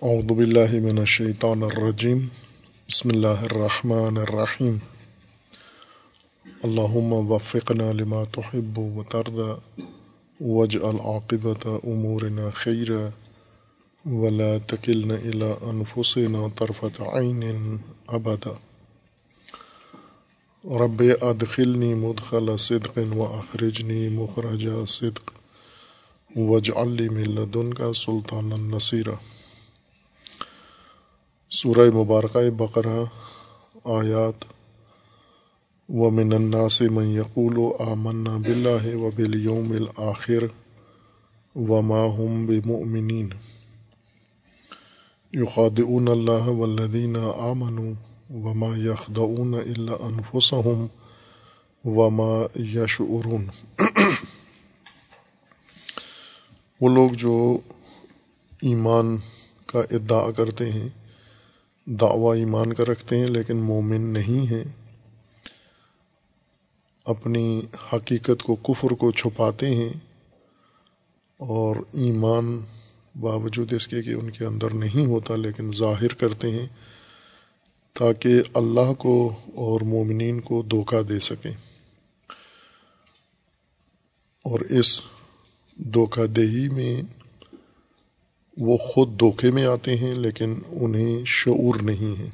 اعوذ باللہ من الشیطان الرجیم بسم اللہ الرحمن الرحیم اللہم وفقنا لما تحب وترضى واجعل عاقبۃ امورنا خیرا ولا تکلنا الی انفسنا طرفۃ عین ابدا رب ادخلنی مدخل صدق واخرجنی مخرج صدق واجعل لی من لدنک سلطانا نصیرا۔ سورہ مبارکہ بقرہ آیات وَمِنَ النَّاسِ مَن يَقُولُ آمَنَّا بِاللَّهِ وَبِالْيَوْمِ الْآخِرِ وَمَا هُمْ بِمُؤْمِنِينَ يُخَادِعُونَ اللَّهَ وَالَّذِينَ آمَنُوا وَمَا يَخْدَعُونَ إِلَّا أَنفُسَهُمْ وَمَا يَشْعُرُونَ۔ وہ لوگ جو ایمان کا ادعا کرتے ہیں، دعویٰ ایمان کا رکھتے ہیں، لیکن مومن نہیں ہیں، اپنی حقیقت کو، کفر کو چھپاتے ہیں، اور ایمان باوجود اس کے کہ ان کے اندر نہیں ہوتا لیکن ظاہر کرتے ہیں تاکہ اللہ کو اور مومنین کو دھوکہ دے سکیں، اور اس دھوکہ دہی میں وہ خود دھوکے میں آتے ہیں لیکن انہیں شعور نہیں ہے۔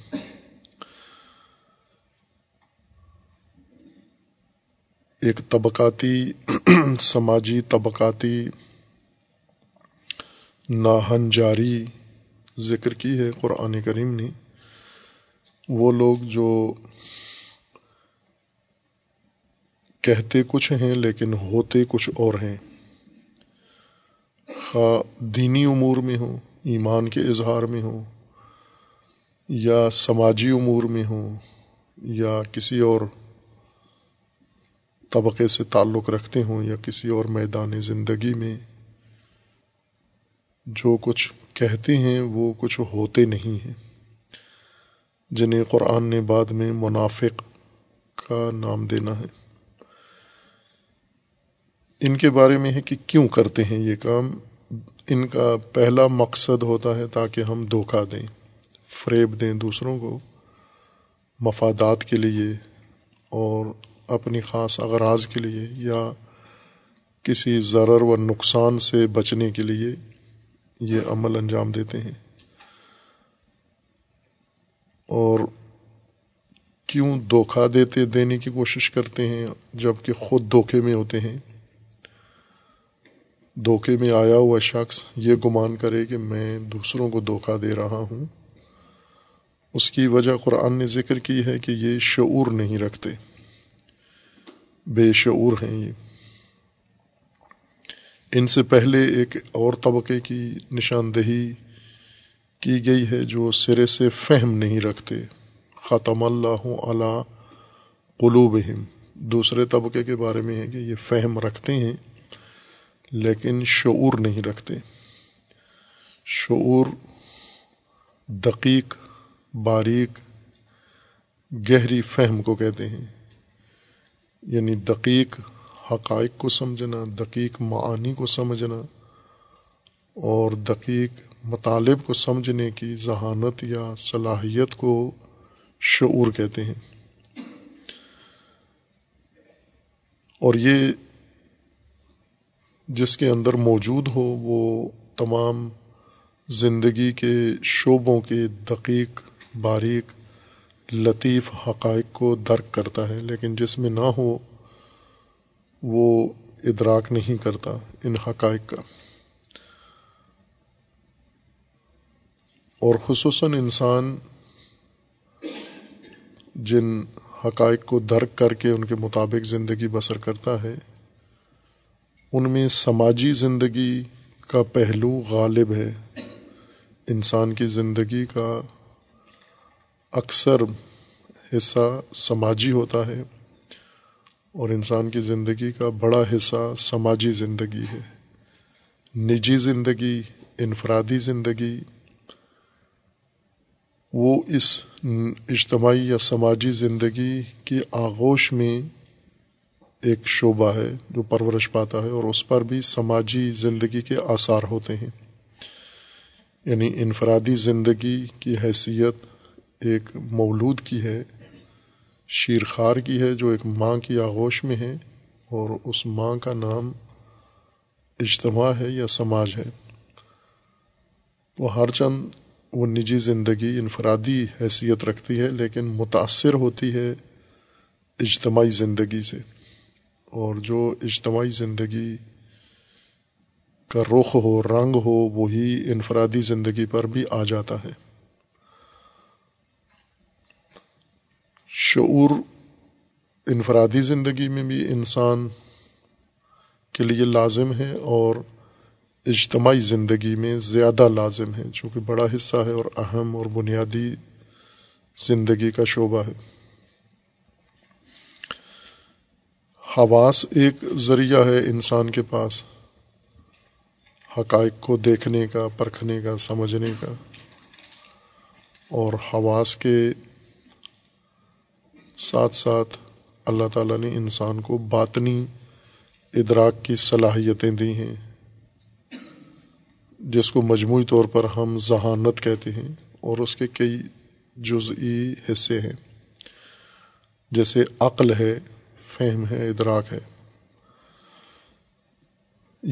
ایک طبقاتی سماجی طبقاتی ناہنجاری ذکر کی ہے قرآن کریم نے، وہ لوگ جو کہتے کچھ ہیں لیکن ہوتے کچھ اور ہیں، خواہ دینی امور میں ہوں، ایمان کے اظہار میں ہوں، یا سماجی امور میں ہوں، یا کسی اور طبقے سے تعلق رکھتے ہوں، یا کسی اور میدان زندگی میں، جو کچھ کہتے ہیں وہ کچھ ہوتے نہیں ہیں، جنہیں قرآن نے بعد میں منافق کا نام دینا ہے۔ ان کے بارے میں ہے کہ کیوں کرتے ہیں یہ کام۔ ان کا پہلا مقصد ہوتا ہے تاکہ ہم دھوکہ دیں، فریب دیں دوسروں کو مفادات کے لیے اور اپنی خاص اغراض کے لیے، یا کسی ضرر و نقصان سے بچنے کے لیے یہ عمل انجام دیتے ہیں۔ اور کیوں دھوکہ دینے کی کوشش کرتے ہیں جب کہ خود دھوکے میں ہوتے ہیں؟ دھوکے میں آیا ہوا شخص یہ گمان کرے کہ میں دوسروں کو دھوکہ دے رہا ہوں، اس کی وجہ قرآن نے ذکر کی ہے کہ یہ شعور نہیں رکھتے، بے شعور ہیں یہ۔ ان سے پہلے ایک اور طبقے کی نشاندہی کی گئی ہے جو سرے سے فہم نہیں رکھتے، ختم اللہ علی قلوبہم۔ دوسرے طبقے کے بارے میں ہے کہ یہ فہم رکھتے ہیں لیکن شعور نہیں رکھتے۔ شعور دقیق، باریک، گہری فہم کو کہتے ہیں، یعنی دقیق حقائق کو سمجھنا، دقیق معانی کو سمجھنا، اور دقیق مطالب کو سمجھنے کی ذہانت یا صلاحیت کو شعور کہتے ہیں۔ اور یہ جس کے اندر موجود ہو وہ تمام زندگی کے شعبوں کے دقیق، باریک، لطیف حقائق کو درک کرتا ہے، لیکن جس میں نہ ہو وہ ادراک نہیں کرتا ان حقائق کا۔ اور خصوصاً انسان جن حقائق کو درک کر کے ان کے مطابق زندگی بسر کرتا ہے، ان میں سماجی زندگی کا پہلو غالب ہے۔ انسان کی زندگی کا اکثر حصہ سماجی ہوتا ہے، اور انسان کی زندگی کا بڑا حصہ سماجی زندگی ہے۔ نجی زندگی، انفرادی زندگی، وہ اس اجتماعی یا سماجی زندگی کی آغوش میں ایک شعبہ ہے جو پرورش پاتا ہے، اور اس پر بھی سماجی زندگی کے آثار ہوتے ہیں۔ یعنی انفرادی زندگی کی حیثیت ایک مولود کی ہے، شیرخوار کی ہے جو ایک ماں کی آغوش میں ہے، اور اس ماں کا نام اجتماع ہے یا سماج ہے۔ وہ ہر چند وہ نجی زندگی انفرادی حیثیت رکھتی ہے لیکن متاثر ہوتی ہے اجتماعی زندگی سے، اور جو اجتماعی زندگی کا رخ ہو، رنگ ہو، وہی انفرادی زندگی پر بھی آ جاتا ہے۔ شعور انفرادی زندگی میں بھی انسان کے لیے لازم ہے اور اجتماعی زندگی میں زیادہ لازم ہے، چونکہ بڑا حصہ ہے اور اہم اور بنیادی زندگی کا شعبہ ہے۔ حواس ایک ذریعہ ہے انسان کے پاس حقائق کو دیکھنے کا، پرکھنے کا، سمجھنے کا، اور حواس کے ساتھ ساتھ اللہ تعالیٰ نے انسان کو باطنی ادراک کی صلاحیتیں دی ہیں، جس کو مجموعی طور پر ہم ذہانت کہتے ہیں، اور اس کے کئی جزئی حصے ہیں، جیسے عقل ہے، فہم ہے، ادراک ہے۔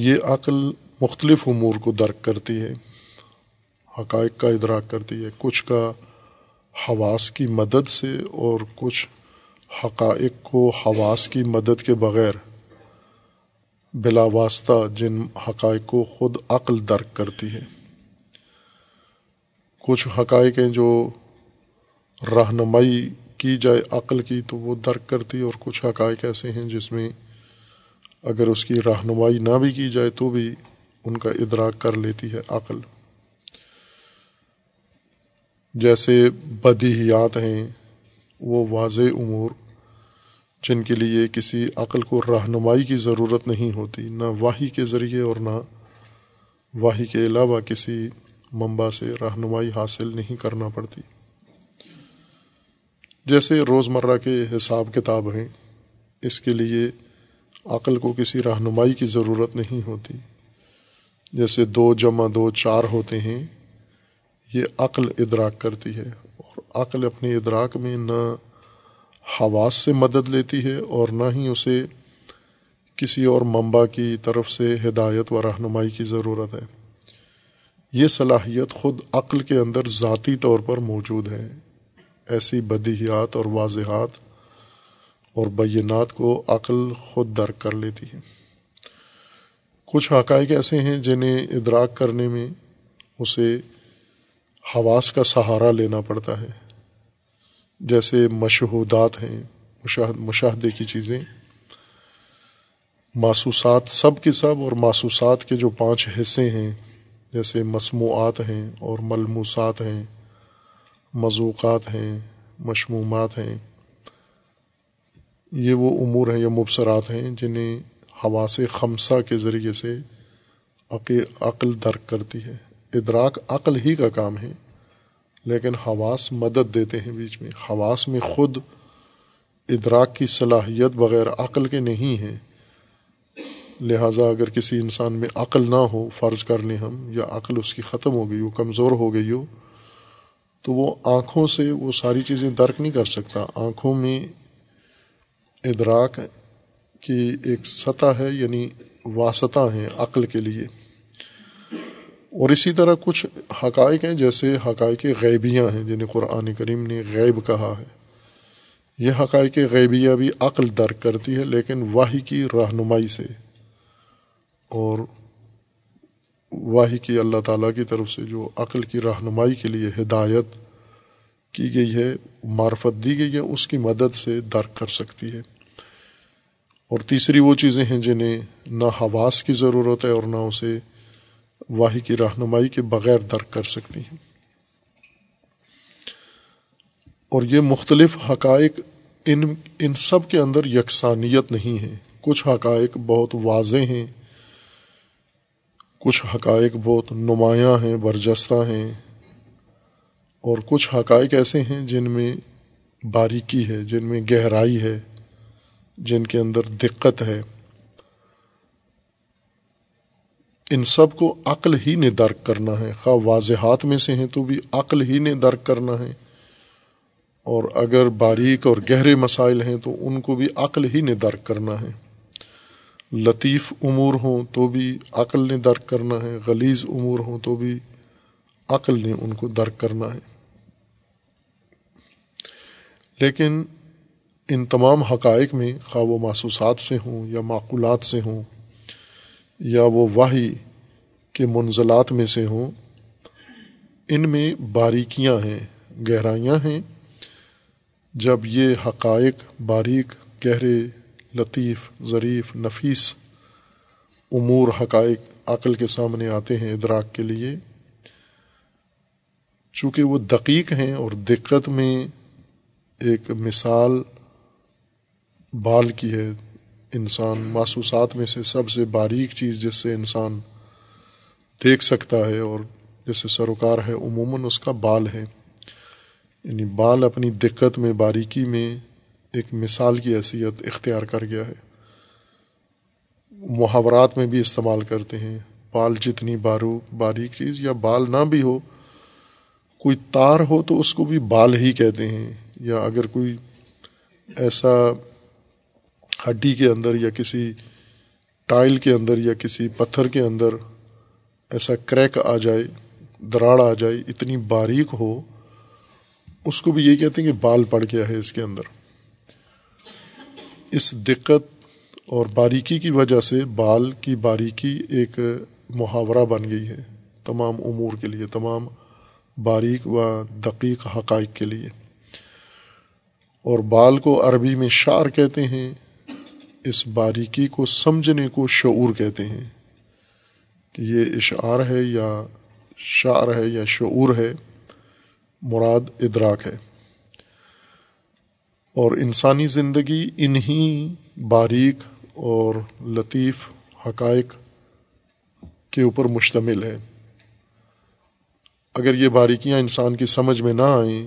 یہ عقل مختلف امور کو درک کرتی ہے، حقائق کا ادراک کرتی ہے، کچھ کا حواس کی مدد سے اور کچھ حقائق کو حواس کی مدد کے بغیر بلا واسطہ، جن حقائق کو خود عقل درک کرتی ہے۔ کچھ حقائق ہیں جو رہنمائی کی جائے عقل کی تو وہ درک کرتی ہے، اور کچھ حقائق ایسے ہیں جس میں اگر اس کی رہنمائی نہ بھی کی جائے تو بھی ان کا ادراک کر لیتی ہے عقل، جیسے بدیہیات ہیں، وہ واضح امور جن کے لیے کسی عقل کو رہنمائی کی ضرورت نہیں ہوتی، نہ واہی کے ذریعے اور نہ واہی کے علاوہ کسی منبع سے رہنمائی حاصل نہیں کرنا پڑتی، جیسے روزمرہ کے حساب کتاب ہیں، اس کے لیے عقل کو کسی رہنمائی کی ضرورت نہیں ہوتی، جیسے 2+2=4 ہوتے ہیں، یہ عقل ادراک کرتی ہے، اور عقل اپنے ادراک میں نہ حواس سے مدد لیتی ہے اور نہ ہی اسے کسی اور منبع کی طرف سے ہدایت و رہنمائی کی ضرورت ہے۔ یہ صلاحیت خود عقل کے اندر ذاتی طور پر موجود ہے۔ ایسی بدیہیات اور واضحات اور بینات کو عقل خود درک کر لیتی ہے۔ کچھ حقائق ایسے ہیں جنہیں ادراک کرنے میں اسے حواس کا سہارا لینا پڑتا ہے، جیسے مشہودات ہیں، مشاہدے کی چیزیں، محسوسات، سب کے سب، اور محسوسات کے جو 5 حصے ہیں، جیسے مسموعات ہیں اور ملموسات ہیں، مذوقات ہیں، مشمومات ہیں، یہ وہ امور ہیں یا مبصرات ہیں جنہیں حواس خمسہ کے ذریعے سے عقل درک کرتی ہے۔ ادراک عقل ہی کا کام ہے لیکن حواس مدد دیتے ہیں بیچ میں۔ حواس میں خود ادراک کی صلاحیت بغیر عقل کے نہیں ہے، لہٰذا اگر کسی انسان میں عقل نہ ہو، فرض کر لیں ہم، یا عقل اس کی ختم ہو گئی ہو، کمزور ہو گئی ہو، تو وہ آنکھوں سے وہ ساری چیزیں درک نہیں کر سکتا۔ آنکھوں میں ادراک کی ایک سطح ہے، یعنی واسطہ ہیں عقل کے لیے۔ اور اسی طرح کچھ حقائق ہیں جیسے حقائق غیبیہ ہیں، جنہیں قرآن کریم نے غیب کہا ہے۔ یہ حقائق غیبیہ بھی عقل درک کرتی ہے لیکن وحی کی رہنمائی سے اور وحی کی، اللہ تعالیٰ کی طرف سے جو عقل کی رہنمائی کے لیے ہدایت کی گئی ہے، معرفت دی گئی ہے، اس کی مدد سے درک کر سکتی ہے۔ اور تیسری وہ چیزیں ہیں جنہیں نہ حواس کی ضرورت ہے اور نہ اسے واہی کی رہنمائی کے بغیر درک کر سکتی ہیں۔ اور یہ مختلف حقائق ان سب کے اندر یکسانیت نہیں ہے۔ کچھ حقائق بہت واضح ہیں، کچھ حقائق بہت نمایاں ہیں، برجستہ ہیں، اور کچھ حقائق ایسے ہیں جن میں باریکی ہے، جن میں گہرائی ہے، جن کے اندر دقت ہے۔ ان سب کو عقل ہی نے درک کرنا ہے، خواہ واضحات میں سے ہیں تو بھی عقل ہی نے درک کرنا ہے، اور اگر باریک اور گہرے مسائل ہیں تو ان کو بھی عقل ہی نے درک کرنا ہے، لطیف امور ہوں تو بھی عقل نے درک کرنا ہے، غلیظ امور ہوں تو بھی عقل نے ان کو درک کرنا ہے۔ لیکن ان تمام حقائق میں، خواہ وہ محسوسات سے ہوں یا معقولات سے ہوں یا وہ وحی کے منزلات میں سے ہوں، ان میں باریکیاں ہیں، گہرائیاں ہیں۔ جب یہ حقائق باریک، گہرے، لطیف، ظریف، نفیس امور، حقائق عقل کے سامنے آتے ہیں ادراک کے لیے، چونکہ وہ دقیق ہیں اور دقت میں ایک مثال بال کی ہے، انسان محسوسات میں سے سب سے باریک چیز جس سے انسان دیکھ سکتا ہے اور جس سے سروکار ہے عموماً، اس کا بال ہے، یعنی بال اپنی دقت میں، باریکی میں ایک مثال کی حیثیت اختیار کر گیا ہے۔ محاورات میں بھی استعمال کرتے ہیں، بال جتنی باریک چیز، یا بال نہ بھی ہو، کوئی تار ہو تو اس کو بھی بال ہی کہتے ہیں، یا اگر کوئی ایسا ہڈی کے اندر یا کسی ٹائل کے اندر یا کسی پتھر کے اندر ایسا کریک آ جائے، دراڑ آ جائے، اتنی باریک ہو، اس کو بھی یہ کہتے ہیں کہ بال پڑ گیا ہے اس کے اندر۔ اس دقت اور باریکی کی وجہ سے بال کی باریکی ایک محاورہ بن گئی ہے تمام امور کے لیے، تمام باریک و دقیق حقائق کے لیے۔ اور بال کو عربی میں شعر کہتے ہیں، اس باریکی کو سمجھنے کو شعور کہتے ہیں، کہ یہ اشعار ہے یا شعر ہے یا شعور ہے، مراد ادراک ہے۔ اور انسانی زندگی انہی باریک اور لطیف حقائق کے اوپر مشتمل ہے۔ اگر یہ باریکیاں انسان کی سمجھ میں نہ آئیں،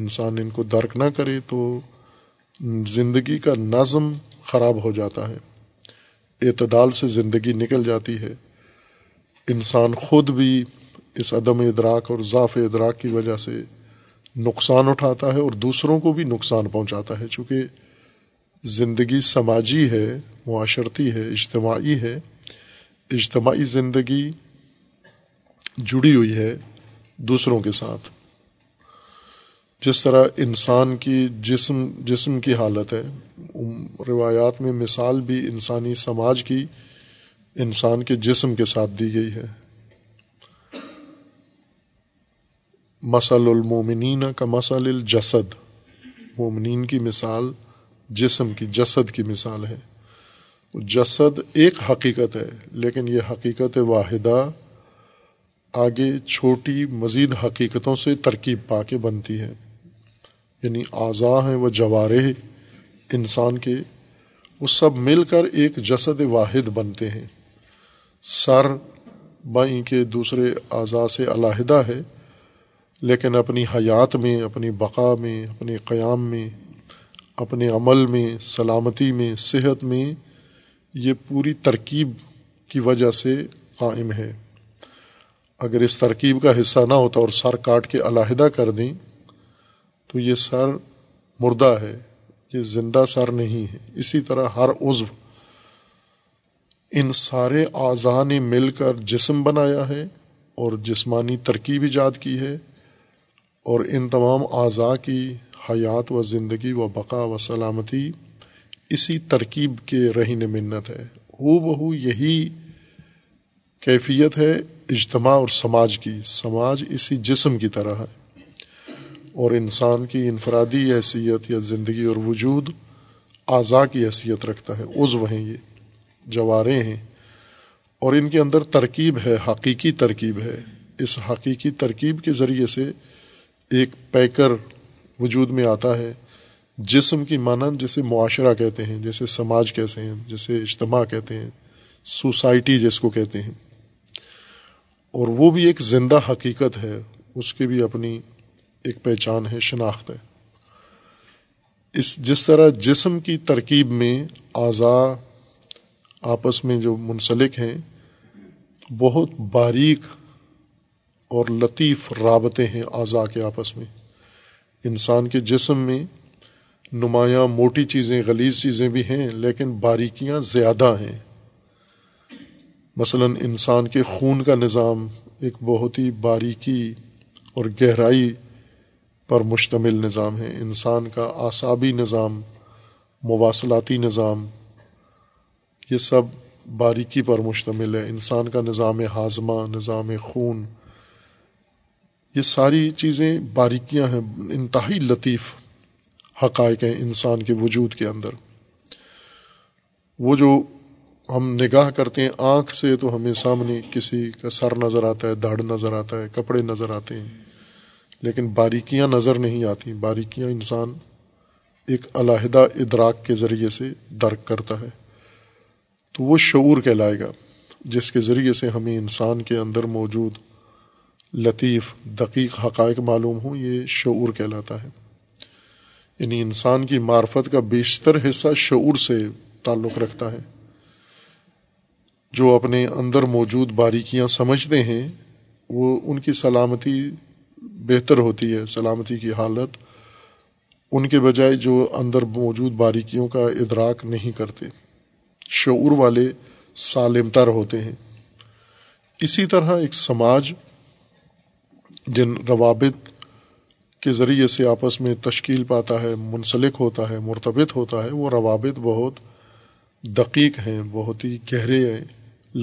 انسان ان کو درک نہ کرے، تو زندگی کا نظم خراب ہو جاتا ہے، اعتدال سے زندگی نکل جاتی ہے۔ انسان خود بھی اس عدم ادراک اور ضعف ادراک کی وجہ سے نقصان اٹھاتا ہے اور دوسروں کو بھی نقصان پہنچاتا ہے، چونکہ زندگی سماجی ہے، معاشرتی ہے، اجتماعی ہے، اجتماعی زندگی جڑی ہوئی ہے دوسروں کے ساتھ۔ جس طرح انسان کی جسم کی حالت ہے، روایات میں مثال بھی انسانی سماج کی انسان کے جسم کے ساتھ دی گئی ہے۔ مثل المومنین کا مثل الجسد، مومنین کی مثال جسم کی، جسد کی مثال ہے۔ جسد ایک حقیقت ہے، لیکن یہ حقیقت واحدہ آگے چھوٹی مزید حقیقتوں سے ترکیب پا کے بنتی ہے، یعنی اعضاء ہیں وہ جوارح انسان کے، وہ سب مل کر ایک جسد واحد بنتے ہیں۔ سر بائیں کے دوسرے اعضاء سے علیحدہ ہے، لیکن اپنی حیات میں، اپنی بقا میں، اپنے قیام میں، اپنے عمل میں، سلامتی میں، صحت میں، یہ پوری ترکیب کی وجہ سے قائم ہے۔ اگر اس ترکیب کا حصہ نہ ہوتا اور سر کاٹ کے علیحدہ کر دیں تو یہ سر مردہ ہے، یہ زندہ سر نہیں ہے۔ اسی طرح ہر عضو، ان سارے اعضاء نے مل کر جسم بنایا ہے اور جسمانی ترکیب ایجاد کی ہے، اور ان تمام اعضاء کی حیات و زندگی و بقا و سلامتی اسی ترکیب کے رہن منت ہے۔ ہو بہو یہی کیفیت ہے اجتماع اور سماج کی، سماج اسی جسم کی طرح ہے، اور انسان کی انفرادی حیثیت یا زندگی اور وجود اعضاء کی حیثیت رکھتا ہے، عضو ہیں، یہ جوارے ہیں، اور ان کے اندر ترکیب ہے، حقیقی ترکیب ہے۔ اس حقیقی ترکیب کے ذریعے سے ایک پیکر وجود میں آتا ہے، جسم کی مانند، جسے معاشرہ کہتے ہیں، جسے سماج کہتے ہیں، جسے اجتماع کہتے ہیں، سوسائٹی جس کو کہتے ہیں، اور وہ بھی ایک زندہ حقیقت ہے، اس کی بھی اپنی ایک پہچان ہے، شناخت ہے۔ اس جس طرح جسم کی ترکیب میں اعضاء آپس میں جو منسلک ہیں، بہت باریک اور لطیف رابطے ہیں اعضاء کے آپس میں۔ انسان کے جسم میں نمایاں موٹی چیزیں، غلیظ چیزیں بھی ہیں، لیکن باریکیاں زیادہ ہیں۔ مثلا انسان کے خون کا نظام ایک بہت ہی باریکی اور گہرائی پر مشتمل نظام ہے، انسان کا اعصابی نظام، مواصلاتی نظام، یہ سب باریکی پر مشتمل ہے، انسان کا نظام ہاضمہ، نظام خون، یہ ساری چیزیں باریکیاں ہیں، انتہائی لطیف حقائق ہیں انسان کے وجود کے اندر۔ وہ جو ہم نگاہ کرتے ہیں آنکھ سے تو ہمیں سامنے کسی کا سر نظر آتا ہے، دھڑ نظر آتا ہے، کپڑے نظر آتے ہیں، لیکن باریکیاں نظر نہیں آتی۔ باریکیاں انسان ایک علیحدہ ادراک کے ذریعے سے درک کرتا ہے، تو وہ شعور کہلائے گا، جس کے ذریعے سے ہمیں انسان کے اندر موجود لطیف دقیق حقائق معلوم ہوں، یہ شعور کہلاتا ہے۔ یعنی انسان کی معرفت کا بیشتر حصہ شعور سے تعلق رکھتا ہے۔ جو اپنے اندر موجود باریکیاں سمجھتے ہیں وہ ان کی سلامتی بہتر ہوتی ہے، سلامتی کی حالت، ان کے بجائے جو اندر موجود باریکیوں کا ادراک نہیں کرتے۔ شعور والے سالم تر ہوتے ہیں۔ اسی طرح ایک سماج جن روابط کے ذریعے سے آپس میں تشکیل پاتا ہے، منسلک ہوتا ہے، مرتبط ہوتا ہے، وہ روابط بہت دقیق ہیں، بہت ہی گہرے ہیں،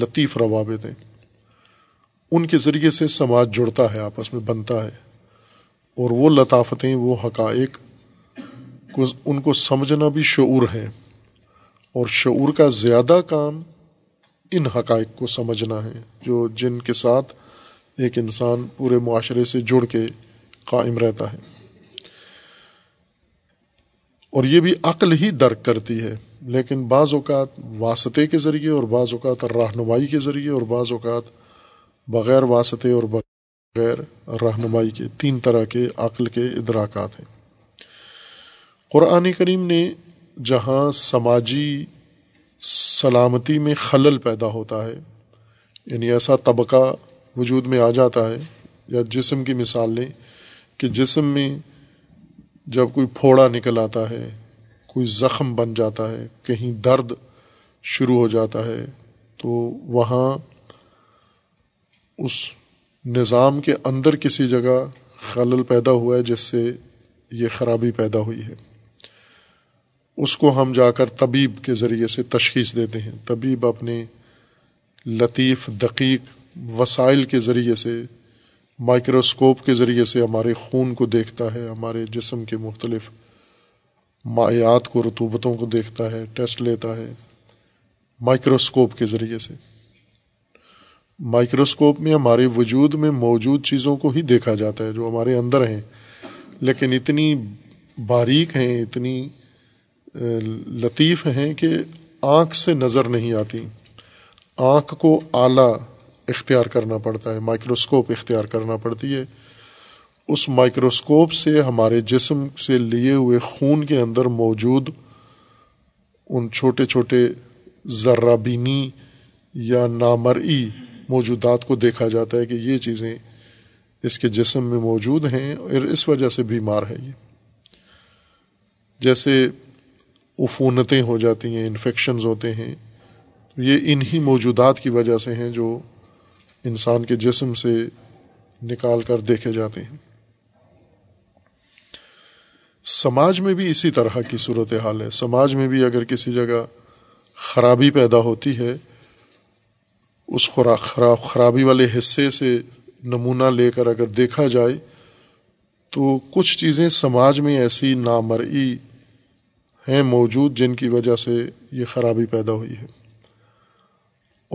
لطیف روابط ہیں، ان کے ذریعے سے سماج جڑتا ہے، آپس میں بنتا ہے، اور وہ لطافتیں، وہ حقائق کو ان کو سمجھنا بھی شعور ہے، اور شعور کا زیادہ کام ان حقائق کو سمجھنا ہے، جو جن کے ساتھ ایک انسان پورے معاشرے سے جڑ کے قائم رہتا ہے، اور یہ بھی عقل ہی درک کرتی ہے، لیکن بعض اوقات واسطے کے ذریعے، اور بعض اوقات رہنمائی کے ذریعے، اور بعض اوقات بغیر واسطے اور بغیر رہنمائی کے، تین طرح کے عقل کے ادراکات ہیں۔ قرآن کریم نے جہاں سماجی سلامتی میں خلل پیدا ہوتا ہے، یعنی ایسا طبقہ وجود میں آ جاتا ہے، یا جسم کی مثال لیں کہ جسم میں جب کوئی پھوڑا نکل آتا ہے، کوئی زخم بن جاتا ہے، کہیں درد شروع ہو جاتا ہے، تو وہاں اس نظام کے اندر کسی جگہ خلل پیدا ہوا ہے، جس سے یہ خرابی پیدا ہوئی ہے۔ اس کو ہم جا کر طبیب کے ذریعے سے تشخیص دیتے ہیں، طبیب اپنے لطیف دقیق وسائل کے ذریعے سے، مائکروسکوپ کے ذریعے سے ہمارے خون کو دیکھتا ہے، ہمارے جسم کے مختلف مائعات کو، رطوبتوں کو دیکھتا ہے، ٹیسٹ لیتا ہے مائکروسکوپ کے ذریعے سے۔ مائکروسکوپ میں ہمارے وجود میں موجود چیزوں کو ہی دیکھا جاتا ہے جو ہمارے اندر ہیں، لیکن اتنی باریک ہیں، اتنی لطیف ہیں کہ آنکھ سے نظر نہیں آتی۔ آنکھ کو آلہ اختیار کرنا پڑتا ہے، مائکروسکوپ اختیار کرنا پڑتی ہے۔ اس مائکروسکوپ سے ہمارے جسم سے لیے ہوئے خون کے اندر موجود ان چھوٹے چھوٹے ذرہ بینی یا نامرئی موجودات کو دیکھا جاتا ہے کہ یہ چیزیں اس کے جسم میں موجود ہیں اور اس وجہ سے بیمار ہے یہ۔ جیسے عفونتیں ہو جاتی ہیں، انفیکشنز ہوتے ہیں، یہ انہی موجودات کی وجہ سے ہیں جو انسان کے جسم سے نکال کر دیکھے جاتے ہیں۔ سماج میں بھی اسی طرح کی صورتحال ہے۔ سماج میں بھی اگر کسی جگہ خرابی پیدا ہوتی ہے، اس خرابی والے حصے سے نمونہ لے کر اگر دیکھا جائے تو کچھ چیزیں سماج میں ایسی نامرئی ہیں موجود جن کی وجہ سے یہ خرابی پیدا ہوئی ہے،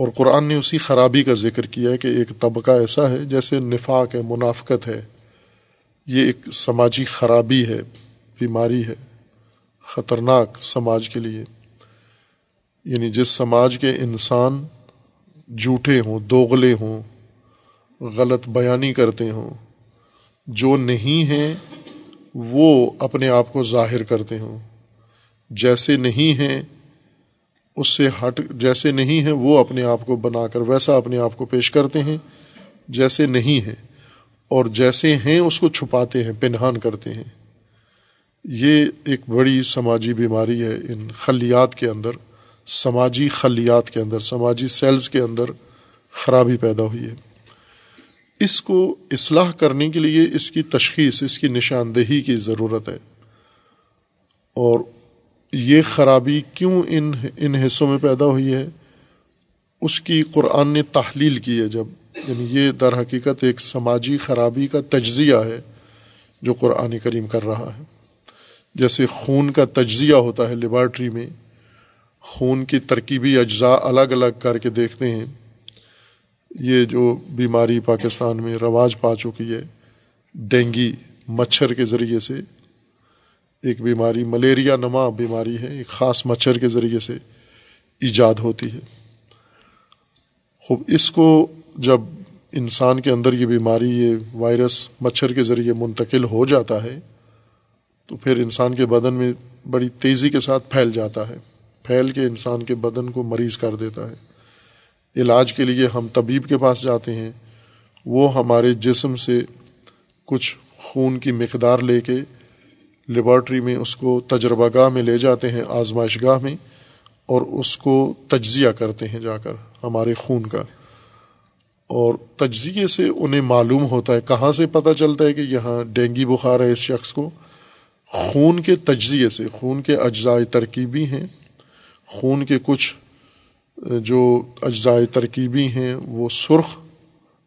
اور قرآن نے اسی خرابی کا ذکر کیا ہے کہ ایک طبقہ ایسا ہے، جیسے نفاق ہے، منافقت ہے، یہ ایک سماجی خرابی ہے، بیماری ہے، خطرناک سماج کے لیے۔ یعنی جس سماج کے انسان جھوٹے ہوں، دوغلے ہوں، غلط بیانی کرتے ہوں، جو نہیں ہیں وہ اپنے آپ کو ظاہر کرتے ہوں، جیسے نہیں ہیں اس سے ہٹ جیسے نہیں ہیں، وہ اپنے آپ کو بنا کر ویسا اپنے آپ کو پیش کرتے ہیں جیسے نہیں ہیں، اور جیسے ہیں اس کو چھپاتے ہیں، پنہان کرتے ہیں۔ یہ ایک بڑی سماجی بیماری ہے ان خلیات کے اندر، سماجی خلیات کے اندر، سماجی سیلز کے اندر خرابی پیدا ہوئی ہے۔ اس کو اصلاح کرنے کے لیے اس کی تشخیص، اس کی نشاندہی کی ضرورت ہے، اور یہ خرابی کیوں ان حصوں میں پیدا ہوئی ہے اس کی قرآن نے تحلیل کی ہے۔ جب یعنی یہ در حقیقت ایک سماجی خرابی کا تجزیہ ہے جو قرآن کریم کر رہا ہے۔ جیسے خون کا تجزیہ ہوتا ہے لیبارٹری میں، خون کی ترکیبی اجزاء الگ الگ کر کے دیکھتے ہیں۔ یہ جو بیماری پاکستان میں رواج پا چکی ہے، ڈینگی مچھر کے ذریعے سے ایک بیماری، ملیریا نما بیماری ہے، ایک خاص مچھر کے ذریعے سے ایجاد ہوتی ہے۔ خوب اس کو جب انسان کے اندر یہ بیماری، یہ وائرس مچھر کے ذریعے منتقل ہو جاتا ہے تو پھر انسان کے بدن میں بڑی تیزی کے ساتھ پھیل جاتا ہے، پھیل کے انسان کے بدن کو مریض کر دیتا ہے۔ علاج کے لیے ہم طبیب کے پاس جاتے ہیں، وہ ہمارے جسم سے کچھ خون کی مقدار لے کے لیبارٹری میں اس کو تجربہ گاہ میں لے جاتے ہیں، آزمائش گاہ میں، اور اس کو تجزیہ کرتے ہیں جا کر ہمارے خون کا، اور تجزیے سے انہیں معلوم ہوتا ہے۔ کہاں سے پتہ چلتا ہے کہ یہاں ڈینگی بخار ہے اس شخص کو؟ خون کے تجزیے سے۔ خون کے اجزائے ترکیبی ہیں، خون کے کچھ جو اجزائے ترکیبی ہیں وہ سرخ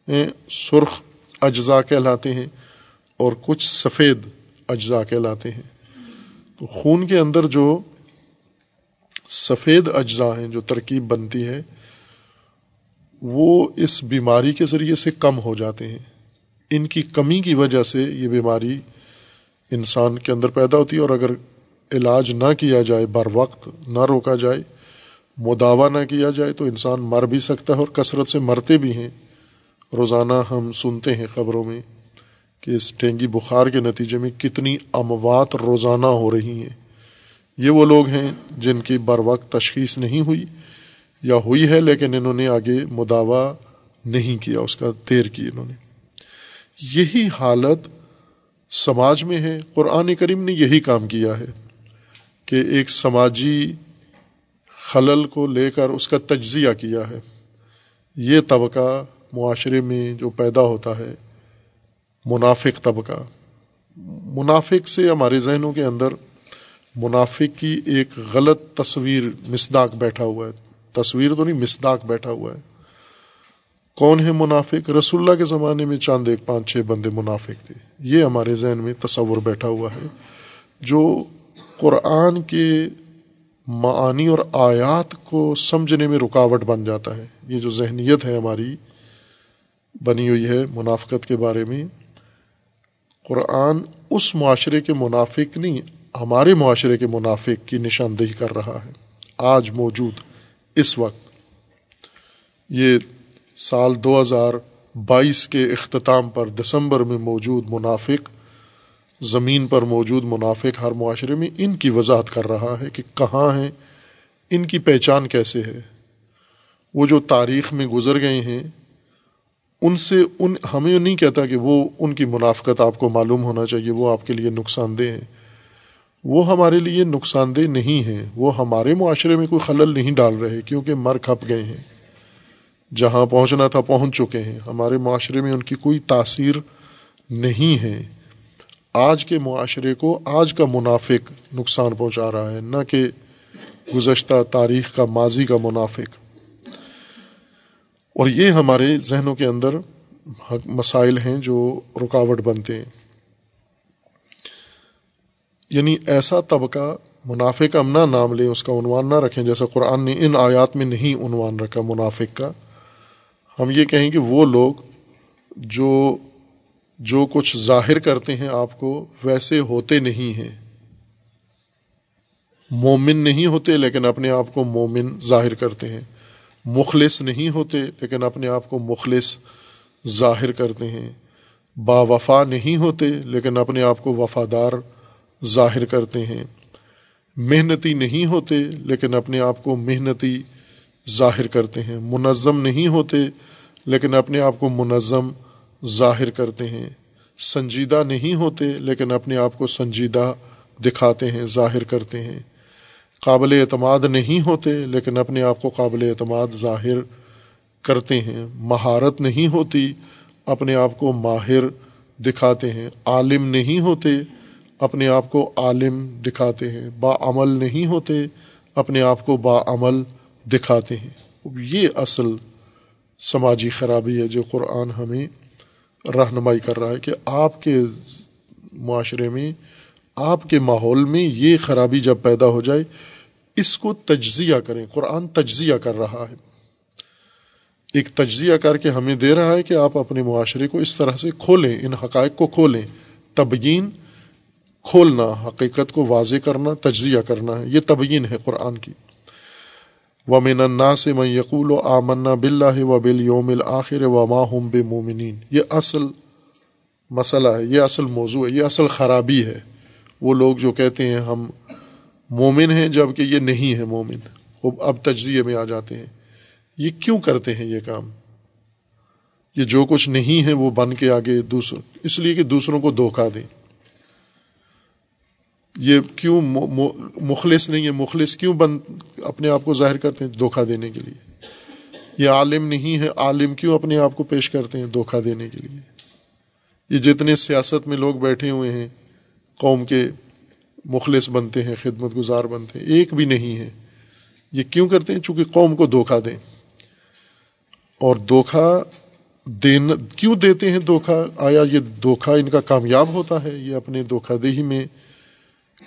ہیں، سرخ اجزاء کہلاتے ہیں، اور کچھ سفید اجزاء کہلاتے ہیں۔ تو خون کے اندر جو سفید اجزاء ہیں، جو ترکیب بنتی ہے، وہ اس بیماری کے ذریعے سے کم ہو جاتے ہیں۔ ان کی کمی کی وجہ سے یہ بیماری انسان کے اندر پیدا ہوتی ہے، اور اگر علاج نہ کیا جائے، بر وقت نہ روکا جائے، مداوا نہ کیا جائے، تو انسان مر بھی سکتا ہے، اور کثرت سے مرتے بھی ہیں۔ روزانہ ہم سنتے ہیں خبروں میں کہ اس ڈینگی بخار کے نتیجے میں کتنی اموات روزانہ ہو رہی ہیں۔ یہ وہ لوگ ہیں جن کی بر وقت تشخیص نہیں ہوئی، یا ہوئی ہے لیکن انہوں نے آگے مداوا نہیں کیا، اس کا دیر کی انہوں نے۔ یہی حالت سماج میں ہے۔ قرآن کریم نے یہی کام کیا ہے کہ ایک سماجی خلل کو لے کر اس کا تجزیہ کیا ہے۔ یہ طبقہ معاشرے میں جو پیدا ہوتا ہے، منافق طبقہ، منافق سے ہمارے ذہنوں کے اندر منافق کی ایک غلط تصویر، مصداق بیٹھا ہوا ہے، تصویر تو نہیں، مصداق بیٹھا ہوا ہے۔ کون ہے منافق؟ رسول اللہ کے زمانے میں چاند ایک 5-6 بندے منافق تھے، یہ ہمارے ذہن میں تصور بیٹھا ہوا ہے، جو قرآن کے معانی اور آیات کو سمجھنے میں رکاوٹ بن جاتا ہے۔ یہ جو ذہنیت ہے ہماری بنی ہوئی ہے منافقت کے بارے میں، قرآن اس معاشرے کے منافق نہیں، ہمارے معاشرے کے منافق کی نشاندہی کر رہا ہے۔ آج موجود اس وقت، یہ سال 2022 کے اختتام پر دسمبر میں موجود منافق، زمین پر موجود منافق ہر معاشرے میں، ان کی وضاحت کر رہا ہے کہ کہاں ہیں، ان کی پہچان کیسے ہے۔ وہ جو تاریخ میں گزر گئے ہیں ان سے ہمیں نہیں کہتا کہ وہ ان کی منافقت آپ کو معلوم ہونا چاہیے، وہ آپ کے لیے نقصان دہ ہیں۔ وہ ہمارے لیے نقصان دہ نہیں ہیں، وہ ہمارے معاشرے میں کوئی خلل نہیں ڈال رہے، کیونکہ مر کھپ گئے ہیں، جہاں پہنچنا تھا پہنچ چکے ہیں، ہمارے معاشرے میں ان کی کوئی تاثیر نہیں ہے۔ آج کے معاشرے کو آج کا منافق نقصان پہنچا رہا ہے، نہ کہ گزشتہ تاریخ کا، ماضی کا منافق۔ اور یہ ہمارے ذہنوں کے اندر مسائل ہیں جو رکاوٹ بنتے ہیں۔ یعنی ایسا طبقہ منافق ہم نہ نام لیں، اس کا عنوان نہ رکھیں، جیسا قرآن نے ان آیات میں نہیں عنوان رکھا منافق کا۔ ہم یہ کہیں کہ وہ لوگ جو کچھ ظاہر کرتے ہیں آپ کو ویسے ہوتے نہیں ہیں، مومن نہیں ہوتے لیکن اپنے آپ کو مومن ظاہر کرتے ہیں، مخلص نہیں ہوتے لیکن اپنے آپ کو مخلص ظاہر کرتے ہیں، با وفا نہیں ہوتے لیکن اپنے آپ کو وفادار ظاہر کرتے ہیں، محنتی نہیں ہوتے لیکن اپنے آپ کو محنتی ظاہر کرتے ہیں، منظم نہیں ہوتے لیکن اپنے آپ کو منظم ظاہر کرتے ہیں، سنجیدہ نہیں ہوتے لیکن اپنے آپ کو سنجیدہ دکھاتے ہیں، ظاہر کرتے ہیں، قابل اعتماد نہیں ہوتے لیکن اپنے آپ کو قابل اعتماد ظاہر کرتے ہیں، مہارت نہیں ہوتی اپنے آپ کو ماہر دکھاتے ہیں، عالم نہیں ہوتے اپنے آپ کو عالم دکھاتے ہیں، باعمل نہیں ہوتے اپنے آپ کو باعمل دکھاتے ہیں۔ یہ اصل سماجی خرابی ہے جو قرآن ہمیں رہنمائی کر رہا ہے کہ آپ کے معاشرے میں، آپ کے ماحول میں یہ خرابی جب پیدا ہو جائے اس کو تجزیہ کریں۔ قرآن تجزیہ کر رہا ہے، ایک تجزیہ کر کے ہمیں دے رہا ہے کہ آپ اپنے معاشرے کو اس طرح سے کھولیں، ان حقائق کو کھولیں۔ تبیین کھولنا، حقیقت کو واضح کرنا، تجزیہ کرنا ہے، یہ تبیین ہے قرآن کی۔ وَمِنَ النَّاسِ مَن يَقُولُ آمَنَّا بِاللَّهِ وَبِالْيَوْمِ الْآخِرِ وَمَا هُمْ بِمُؤْمِنِينَ، یہ اصل مسئلہ ہے، یہ اصل موضوع ہے، یہ اصل خرابی ہے۔ وہ لوگ جو کہتے ہیں ہم مومن ہیں جب کہ یہ نہیں ہے مومن، وہ اب تجزیے میں آ جاتے ہیں۔ یہ کیوں کرتے ہیں یہ کام؟ یہ جو کچھ نہیں ہے وہ بن کے آگے دوسروں، اس لیے کہ دوسروں کو دھوکہ دیں۔ یہ کیوں مخلص نہیں ہے، مخلص کیوں اپنے آپ کو ظاہر کرتے ہیں؟ دھوکہ دینے کے لیے۔ یہ عالم نہیں ہے، عالم کیوں اپنے آپ کو پیش کرتے ہیں؟ دھوکہ دینے کے لیے۔ یہ جتنے سیاست میں لوگ بیٹھے ہوئے ہیں قوم کے، مخلص بنتے ہیں، خدمت گزار بنتے ہیں، ایک بھی نہیں ہے۔ یہ کیوں کرتے ہیں؟ چونکہ قوم کو دھوکہ دیں۔ اور دھوکہ دینا کیوں دیتے ہیں دھوکہ؟ آیا یہ دھوکہ ان کا کامیاب ہوتا ہے؟ یہ اپنے دھوکہ دہی میں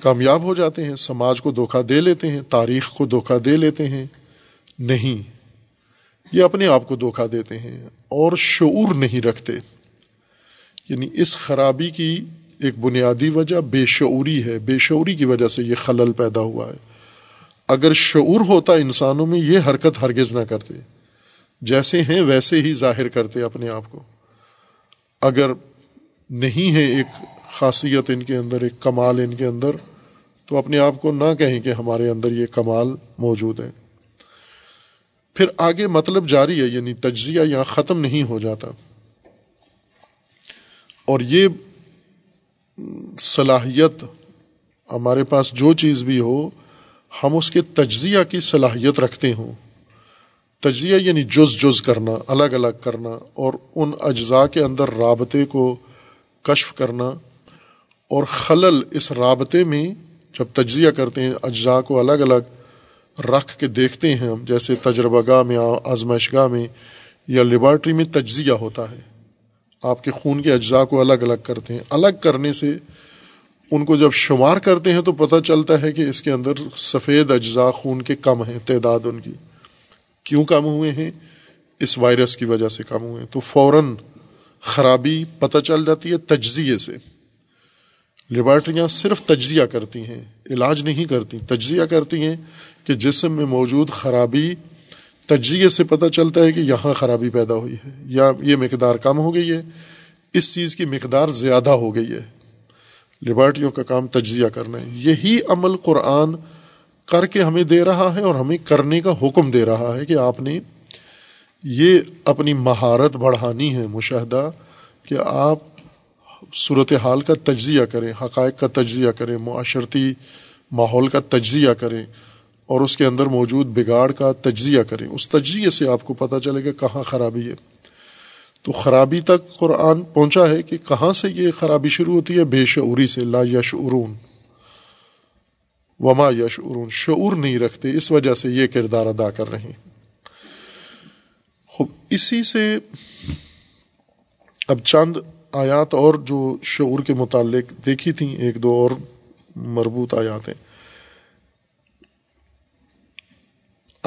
کامیاب ہو جاتے ہیں، سماج کو دھوکہ دے لیتے ہیں، تاریخ کو دھوکہ دے لیتے ہیں؟ نہیں، یہ اپنے آپ کو دھوکہ دیتے ہیں اور شعور نہیں رکھتے۔ یعنی اس خرابی کی ایک بنیادی وجہ بے شعوری ہے، بے شعوری کی وجہ سے یہ خلل پیدا ہوا ہے۔ اگر شعور ہوتا انسانوں میں یہ حرکت ہرگز نہ کرتے، جیسے ہیں ویسے ہی ظاہر کرتے اپنے آپ کو۔ اگر نہیں ہے ایک خاصیت ان کے اندر، ایک کمال ان کے اندر، تو اپنے آپ کو نہ کہیں کہ ہمارے اندر یہ کمال موجود ہے۔ پھر آگے مطلب جاری ہے، یعنی تجزیہ یہاں ختم نہیں ہو جاتا۔ اور یہ صلاحیت ہمارے پاس جو چیز بھی ہو، ہم اس کے تجزیہ کی صلاحیت رکھتے ہوں۔ تجزیہ یعنی جز جز کرنا، الگ الگ کرنا، اور ان اجزاء کے اندر رابطے کو کشف کرنا۔ اور خلل اس رابطے میں جب تجزیہ کرتے ہیں، اجزاء کو الگ الگ رکھ کے دیکھتے ہیں ہم، جیسے تجربہ گاہ میں، آزمائش گاہ میں یا لیبارٹری میں تجزیہ ہوتا ہے۔ آپ کے خون کے اجزاء کو الگ الگ کرتے ہیں، الگ کرنے سے ان کو جب شمار کرتے ہیں تو پتہ چلتا ہے کہ اس کے اندر سفید اجزاء خون کے کم ہیں، تعداد ان کی کیوں کم ہوئے ہیں؟ اس وائرس کی وجہ سے کم ہوئے ہیں۔ تو فوراً خرابی پتہ چل جاتی ہے تجزیے سے۔ لیبارٹریاں صرف تجزیہ کرتی ہیں، علاج نہیں کرتی، تجزیہ کرتی ہیں کہ جسم میں موجود خرابی، تجزیے سے پتہ چلتا ہے کہ یہاں خرابی پیدا ہوئی ہے، یا یہ مقدار کم ہو گئی ہے، اس چیز کی مقدار زیادہ ہو گئی ہے۔ لیبارٹریوں کا کام تجزیہ کرنا ہے۔ یہی عمل قرآن کر کے ہمیں دے رہا ہے اور ہمیں کرنے کا حکم دے رہا ہے کہ آپ نے یہ اپنی مہارت بڑھانی ہے، مشاہدہ، کہ آپ صورتحال کا تجزیہ کریں، حقائق کا تجزیہ کریں، معاشرتی ماحول کا تجزیہ کریں، اور اس کے اندر موجود بگاڑ کا تجزیہ کریں۔ اس تجزیے سے آپ کو پتہ چلے گا کہاں خرابی ہے۔ تو خرابی تک قرآن پہنچا ہے کہ کہاں سے یہ خرابی شروع ہوتی ہے؟ بے شعوری سے، لا یشعرون وما یشعرون، شعور نہیں رکھتے، اس وجہ سے یہ کردار ادا کر رہے ہیں۔ خوب، اسی سے اب چند آیات اور جو شعور کے متعلق دیکھی تھیں، ایک دو اور مربوط آیات ہیں۔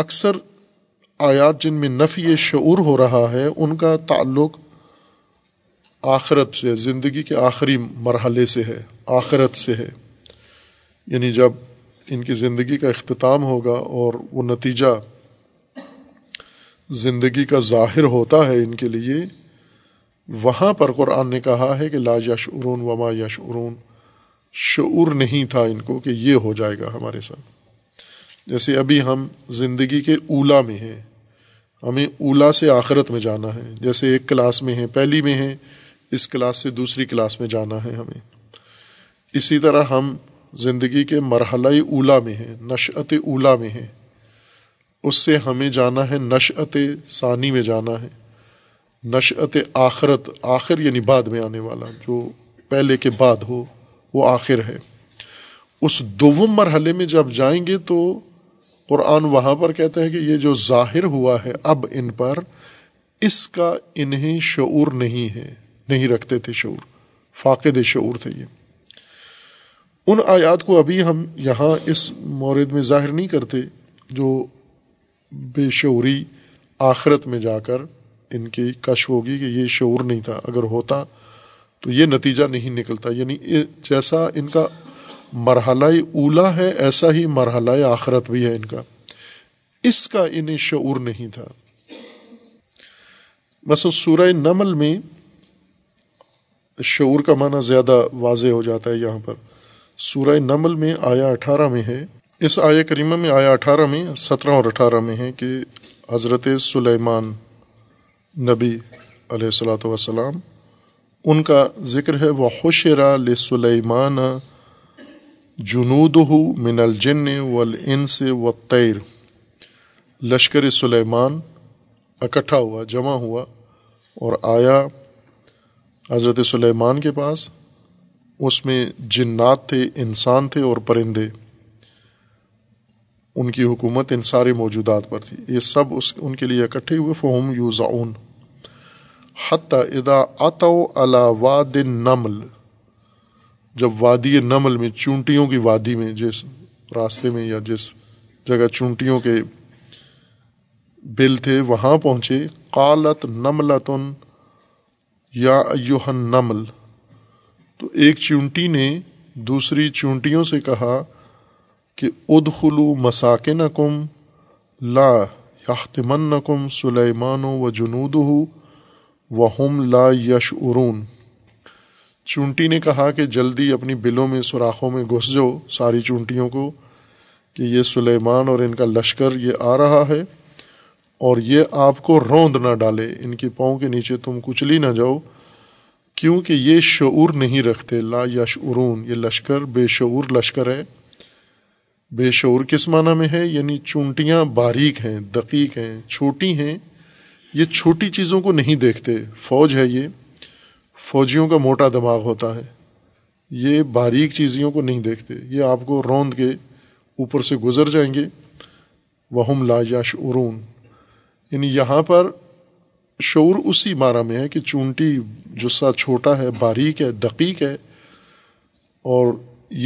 اکثر آیات جن میں نفی شعور ہو رہا ہے ان کا تعلق آخرت سے، زندگی کے آخری مرحلے سے ہے، آخرت سے ہے۔ یعنی جب ان کی زندگی کا اختتام ہوگا اور وہ نتیجہ زندگی کا ظاہر ہوتا ہے ان کے لیے، وہاں پر قرآن نے کہا ہے کہ لا یشعرون وما یشعرون، شعور نہیں تھا ان کو کہ یہ ہو جائے گا ہمارے ساتھ. جیسے ابھی ہم زندگی کے اولا میں ہیں، ہمیں اولا سے آخرت میں جانا ہے. جیسے ایک کلاس میں ہیں، پہلی میں ہیں، اس کلاس سے دوسری کلاس میں جانا ہے ہمیں. اسی طرح ہم زندگی کے مرحلہ اولا میں ہیں، نشأت اولا میں ہیں، اس سے ہمیں جانا ہے نشأت ثانی میں جانا ہے، نشأت آخرت، آخر یعنی بعد میں آنے والا، جو پہلے کے بعد ہو وہ آخر ہے. اس دوم مرحلے میں جب جائیں گے تو قرآن وہاں پر کہتا ہے کہ یہ جو ظاہر ہوا ہے اب ان پر، اس کا انہیں شعور نہیں ہے، نہیں رکھتے تھے شعور، فاقد شعور تھے. یہ ان آیات کو ابھی ہم یہاں اس مورد میں ظاہر نہیں کرتے جو بے شعوری آخرت میں جا کر ان کی کشف ہوگی کہ یہ شعور نہیں تھا، اگر ہوتا تو یہ نتیجہ نہیں نکلتا. یعنی جیسا ان کا مرحلہ اولا ہے ایسا ہی مرحلہ آخرت بھی ہے ان کا، اس کا انہیں شعور نہیں تھا. مثلا سورہ نمل میں شعور کا معنی زیادہ واضح ہو جاتا ہے. یہاں پر سورہ نمل میں آیا 18 میں ہے، اس آیہ کریمہ میں آیا 18 میں، 17 اور 18 میں ہے کہ حضرت سلیمان نبی علیہ الصلاۃ والسلام، ان کا ذکر ہے. وحشر لسلیمان جنودہ من الجن والانس والطیر، لشکر سلیمان اکٹھا ہوا، جمع ہوا اور آیا حضرت سلیمان کے پاس. اس میں جنات تھے، انسان تھے اور پرندے، ان کی حکومت ان سارے موجودات پر تھی. یہ سب ان کے لیے اکٹھے ہوئے. فہم یوزعون حتی اذا اتوا علی واد النمل، جب وادی نمل میں، چونٹیوں کی وادی میں، جس راستے میں یا جس جگہ چونٹیوں کے بل تھے وہاں پہنچے. قالت نملۃ یا ایھا النمل، تو ایک چونٹی نے دوسری چونٹیوں سے کہا کہ ادخلوا مساکنکم لا یحطمنکم سلیمان و جنودہ وہم لا یشعرون. چونٹی نے کہا کہ جلدی اپنی بلوں میں، سوراخوں میں گھس جاؤ ساری چونٹیوں کو، کہ یہ سلیمان اور ان کا لشکر یہ آ رہا ہے اور یہ آپ کو روند نہ ڈالے، ان کے پاؤں کے نیچے تم کچلی نہ جاؤ، کیونکہ یہ شعور نہیں رکھتے. لا یشعرون، یہ لشکر بے شعور لشکر ہے. بے شعور کس معنی میں ہے؟ یعنی چونٹیاں باریک ہیں، دقیق ہیں، چھوٹی ہیں، یہ چھوٹی چیزوں کو نہیں دیکھتے. فوج ہے یہ، فوجیوں کا موٹا دماغ ہوتا ہے، یہ باریک چیزوں کو نہیں دیکھتے، یہ آپ کو روند کے اوپر سے گزر جائیں گے. وہم لا یشعرون، یعنی یہاں پر شعور اسی معنی میں ہے کہ چونٹی جسہ چھوٹا ہے، باریک ہے، دقیق ہے، اور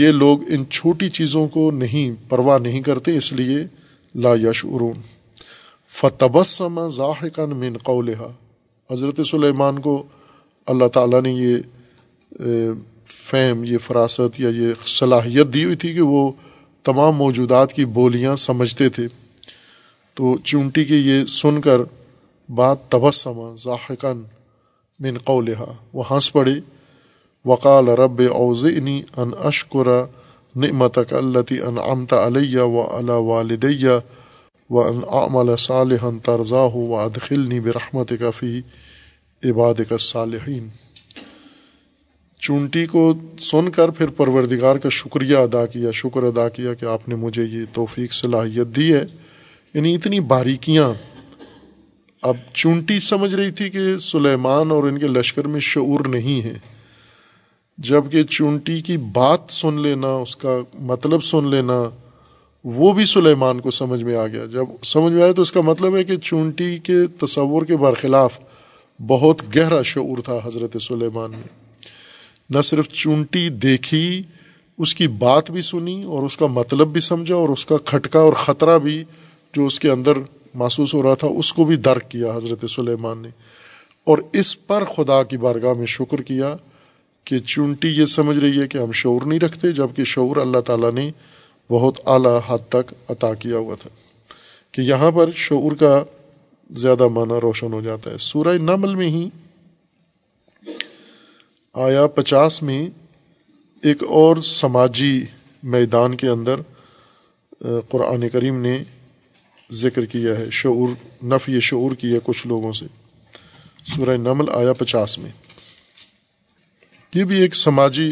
یہ لوگ ان چھوٹی چیزوں کو نہیں، پرواہ نہیں کرتے، اس لیے لا یشعرون. فتبسم ضاحکا من قولہا، حضرت سلیمان کو اللہ تعالیٰ نے یہ فہم، یہ فراست یا یہ صلاحیت دی ہوئی تھی کہ وہ تمام موجودات کی بولیاں سمجھتے تھے. تو چونٹی کی یہ سن کر بات، تبسم ضاحکا من قولہا، وہ ہنس پڑے. وقال رب اوزعنی ان اشکر نعمتک التی انعمت علی وعلی والدی وان اعمل صالحا ترضاہ وادخلنی برحمتک فی عبادک الصالحین. چونٹی کو سن کر پھر پروردگار کا شکریہ ادا کیا، شکر ادا کیا کہ آپ نے مجھے یہ توفیق، صلاحیت دی ہے. یعنی اتنی باریکیاں. اب چونٹی سمجھ رہی تھی کہ سلیمان اور ان کے لشکر میں شعور نہیں ہے، جبکہ چونٹی کی بات سن لینا، اس کا مطلب سن لینا، وہ بھی سلیمان کو سمجھ میں آ گیا. جب سمجھ میں آیا تو اس کا مطلب ہے کہ چونٹی کے تصور کے برخلاف بہت گہرا شعور تھا حضرت سلیمان میں. نہ صرف چونٹی دیکھی، اس کی بات بھی سنی اور اس کا مطلب بھی سمجھا، اور اس کا کھٹکا اور خطرہ بھی جو اس کے اندر محسوس ہو رہا تھا اس کو بھی درک کیا حضرت سلیمان نے، اور اس پر خدا کی بارگاہ میں شکر کیا کہ چونٹی یہ سمجھ رہی ہے کہ ہم شعور نہیں رکھتے، جبکہ شعور اللہ تعالیٰ نے بہت اعلیٰ حد تک عطا کیا ہوا تھا. کہ یہاں پر شعور کا زیادہ معنی روشن ہو جاتا ہے. سورہ نمل میں ہی آیا 50 میں ایک اور سماجی میدان کے اندر قرآن کریم نے ذکر کیا ہے، شعور نفی شعور کیا کچھ لوگوں سے، سورہ نمل آیا 50 میں۔ یہ بھی ایک سماجی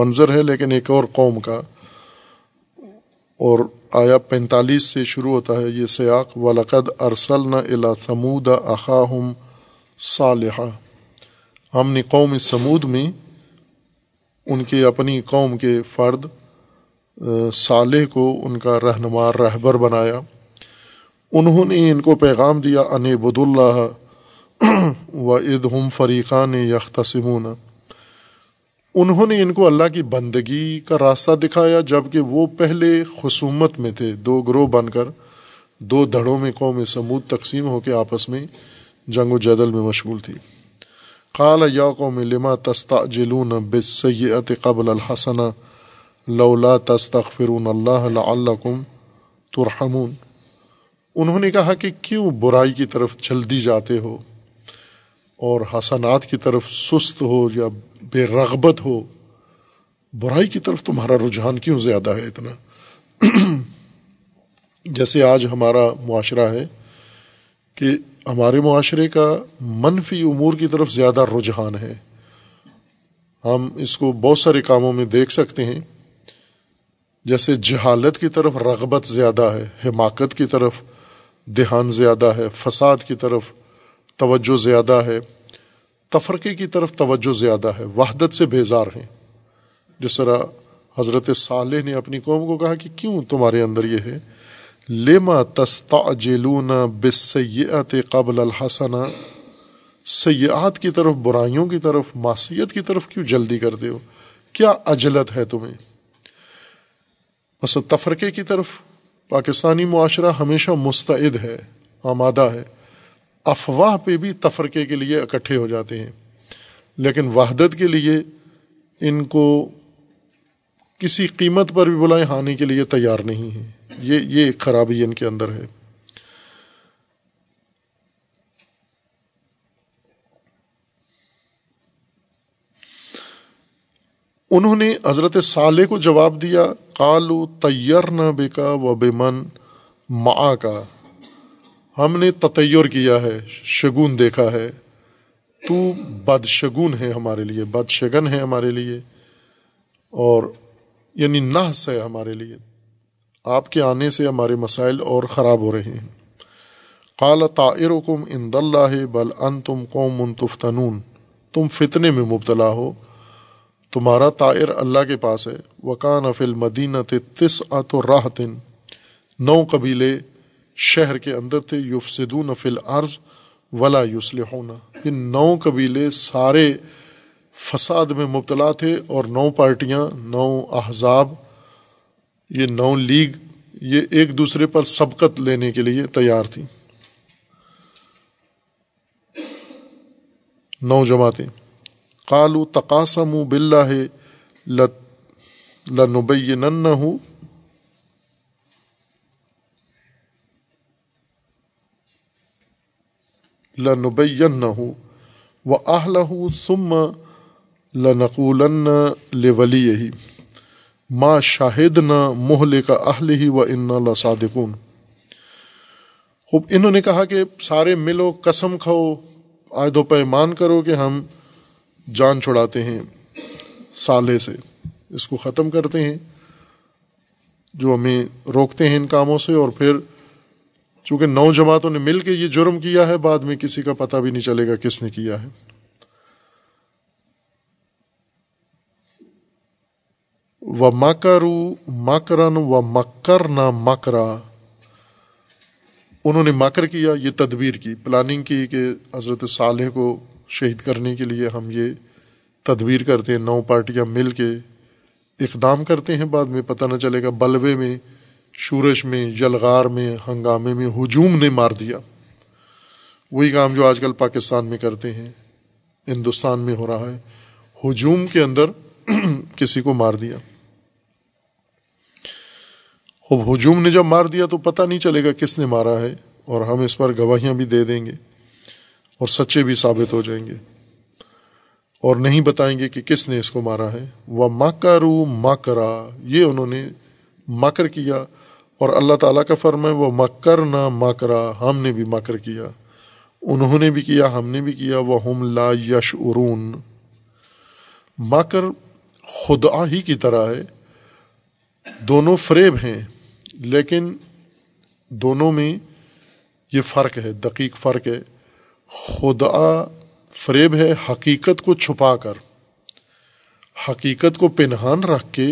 منظر ہے، لیکن ایک اور قوم کا، اور آیا 45 سے شروع ہوتا ہے یہ سیاق، وَلَقَدْ أَرْسَلْنَا إِلَىٰ ثَمُودَ أَخَاهُمْ صَالِحًا، ہم نے قوم سمود میں ان کے اپنی قوم کے فرد صالح کو ان کا رہنما رہبر بنایا، انہوں نے ان کو پیغام دیا ان اعبدوا اللہ وَإِذْ هُمْ فَرِيقَانِ يَخْتَصِمُونَ، انہوں نے ان کو اللہ کی بندگی کا راستہ دکھایا جبکہ وہ پہلے خصومت میں تھے، دو گروہ بن کر، دو دھڑوں میں قوم سمود تقسیم ہو کے آپس میں جنگ و جدل میں مشغول تھی۔ قَالَ يَا قَوْمِ لِمَا تَسْتَعْجِلُونَ بِالسَّيِّئَةِ قَبْلَ الْحَسَنَةِ لَوْلَا تَسْتَغْفِرُونَ اللَّهَ لَعَلَّكُمْ تُرْحَمُونَ، انہوں نے کہا کہ کیوں برائی کی طرف جلدی جاتے ہو اور حسنات کی طرف سست ہو یا بے رغبت ہو، برائی کی طرف تمہارا رجحان کیوں زیادہ ہے اتنا؟ جیسے آج ہمارا معاشرہ ہے کہ ہمارے معاشرے کا منفی امور کی طرف زیادہ رجحان ہے، ہم اس کو بہت سارے کاموں میں دیکھ سکتے ہیں، جیسے جہالت کی طرف رغبت زیادہ ہے، حماقت کی طرف دھیان زیادہ ہے، فساد کی طرف توجہ زیادہ ہے، تفرقے کی طرف توجہ زیادہ ہے، وحدت سے بیزار ہیں۔ جس طرح حضرت صالح نے اپنی قوم کو کہا کہ کیوں تمہارے اندر یہ ہے، لما تستعجلون بالسیئات قبل الحسنہ، سیئات کی طرف، برائیوں کی طرف، معصیت کی طرف کیوں جلدی کرتے ہو، کیا عجلت ہے تمہیں؟ مثلا تفرقے کی طرف پاکستانی معاشرہ ہمیشہ مستعد ہے، آمادہ ہے، افواہ پہ بھی تفرقے کے لیے اکٹھے ہو جاتے ہیں، لیکن وحدت کے لیے ان کو کسی قیمت پر بھی بلائیں ہانے کے لیے تیار نہیں ہیں، یہ ایک خرابی ان کے اندر ہے۔ انہوں نے حضرت صالح کو جواب دیا، قالوا طیرنا بک وبمن معک، ہم نے تطیر کیا ہے، شگون دیکھا ہے، تو بدشگون ہے ہمارے لیے، بدشگن ہے ہمارے لیے، اور یعنی نحس ہے ہمارے لیے، آپ کے آنے سے ہمارے مسائل اور خراب ہو رہے ہیں۔ قال طائرکم عند اللہ بل انتم قوم تفتنون، تم فتنے میں مبتلا ہو، تمہارا طائر اللہ کے پاس ہے۔ وَكَانَ فِي الْمَدِينَةِ تِسْعَةُ رَهْطٍ، 9 قبیلے شہر کے اندر تھے، یفسدون فی الارض ولا یصلحون، یہ 9 قبیلے سارے فساد میں مبتلا تھے، اور 9 پارٹیاں، 9 احزاب، یہ 9 لیگ، یہ ایک دوسرے پر سبقت لینے کے لیے تیار تھیں، 9 جماعتیں۔ قالوا تقاسموا باللہ لنبیننہ، وَأَهْلَهُ ثُمَّ لَنَقُولَنَّ لِوَلِيِّهِ مَا شَهِدْنَا مُهْلِكَ أَهْلِهِ وَإِنَّا لَصَادِقُونَ۔ خوب، انہوں نے کہا کہ سارے ملو، قسم کھاؤ، عہد و پیمان کرو کہ ہم جان چھڑاتے ہیں صالح سے، اس کو ختم کرتے ہیں جو ہمیں روکتے ہیں ان کاموں سے، اور پھر چونکہ 9 جماعتوں نے مل کے یہ جرم کیا ہے، بعد میں کسی کا پتہ بھی نہیں چلے گا کس نے کیا ہے۔ وَمَكَرُوا مَكْرًا وَمَكَّرْنَا مَكْرًا، انہوں نے مکر کیا، یہ تدبیر کی، پلاننگ کی کہ حضرت صالح کو شہید کرنے کے لیے ہم یہ تدبیر کرتے ہیں، 9 پارٹیاں مل کے اقدام کرتے ہیں، بعد میں پتہ نہ چلے گا، بلوے میں، شورش میں، جلغار میں، ہنگامے میں، ہجوم نے مار دیا، وہی کام جو آج کل پاکستان میں کرتے ہیں، ہندوستان میں ہو رہا ہے، ہجوم کے اندر کسی کو مار دیا۔ اب ہجوم نے جب مار دیا تو پتہ نہیں چلے گا کس نے مارا ہے، اور ہم اس پر گواہیاں بھی دے دیں گے اور سچے بھی ثابت ہو جائیں گے۔ اور نہیں بتائیں گے کہ کس نے اس کو مارا ہے۔ وَمَكَرُوا مَكْرًا، یہ انہوں نے مکر کیا، اور اللہ تعالیٰ کا فرم ہے وَمَكَّرْنَا مَكْرًا، ہم نے بھی مکر کیا، انہوں نے بھی کیا، ہم نے بھی کیا، وَهُمْ لَا يَشْعُرُونَ۔ مکر خدعہ ہی کی طرح ہے، دونوں فریب ہیں لیکن دونوں میں یہ فرق ہے، دقیق فرق ہے۔ خدعہ فریب ہے حقیقت کو چھپا کر، حقیقت کو پنہان رکھ کے،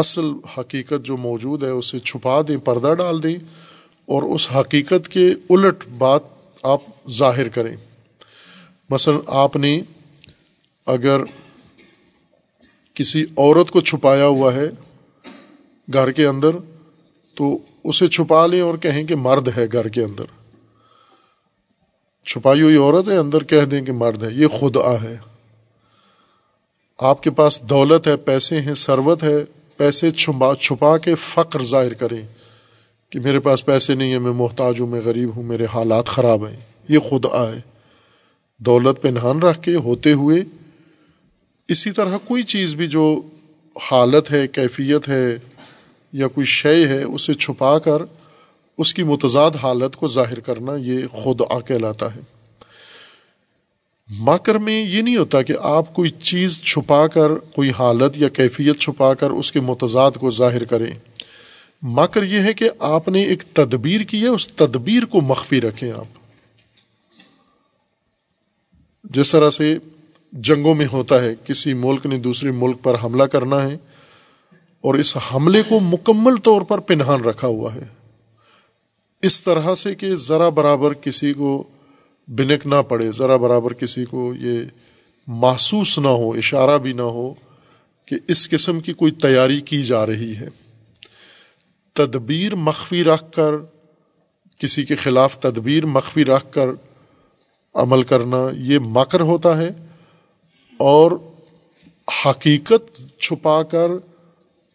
اصل حقیقت جو موجود ہے اسے چھپا دیں، پردہ ڈال دیں، اور اس حقیقت کے الٹ بات آپ ظاہر کریں۔ مثلا آپ نے اگر کسی عورت کو چھپایا ہوا ہے گھر کے اندر تو اسے چھپا لیں اور کہیں کہ مرد ہے گھر کے اندر، چھپائی ہوئی عورت ہے اندر کہہ دیں کہ مرد ہے، یہ خدعہ ہے۔ آپ کے پاس دولت ہے، پیسے ہیں، ثروت ہے، پیسے چھپا کے فقر ظاہر کریں کہ میرے پاس پیسے نہیں ہیں، میں محتاج ہوں، میں غریب ہوں، میرے حالات خراب ہیں، یہ خدعہ ہے۔ دولت پنہان رکھ کے ہوتے ہوئے اسی طرح کوئی چیز بھی جو حالت ہے، کیفیت ہے یا کوئی شے ہے اسے چھپا کر اس کی متضاد حالت کو ظاہر کرنا یہ خدعہ کہلاتا ہے۔ مکر میں یہ نہیں ہوتا کہ آپ کوئی چیز چھپا کر، کوئی حالت یا کیفیت چھپا کر اس کے متضاد کو ظاہر کریں۔ مکر یہ ہے کہ آپ نے ایک تدبیر کی ہے، اس تدبیر کو مخفی رکھیں۔ آپ جس طرح سے جنگوں میں ہوتا ہے، کسی ملک نے دوسرے ملک پر حملہ کرنا ہے اور اس حملے کو مکمل طور پر پنہان رکھا ہوا ہے، اس طرح سے کہ ذرا برابر کسی کو بنک نہ پڑے، ذرا برابر کسی کو یہ محسوس نہ ہو، اشارہ بھی نہ ہو کہ اس قسم کی کوئی تیاری کی جا رہی ہے۔ تدبیر مخفی رکھ کر، کسی کے خلاف تدبیر مخفی رکھ کر عمل کرنا یہ مکر ہوتا ہے، اور حقیقت چھپا کر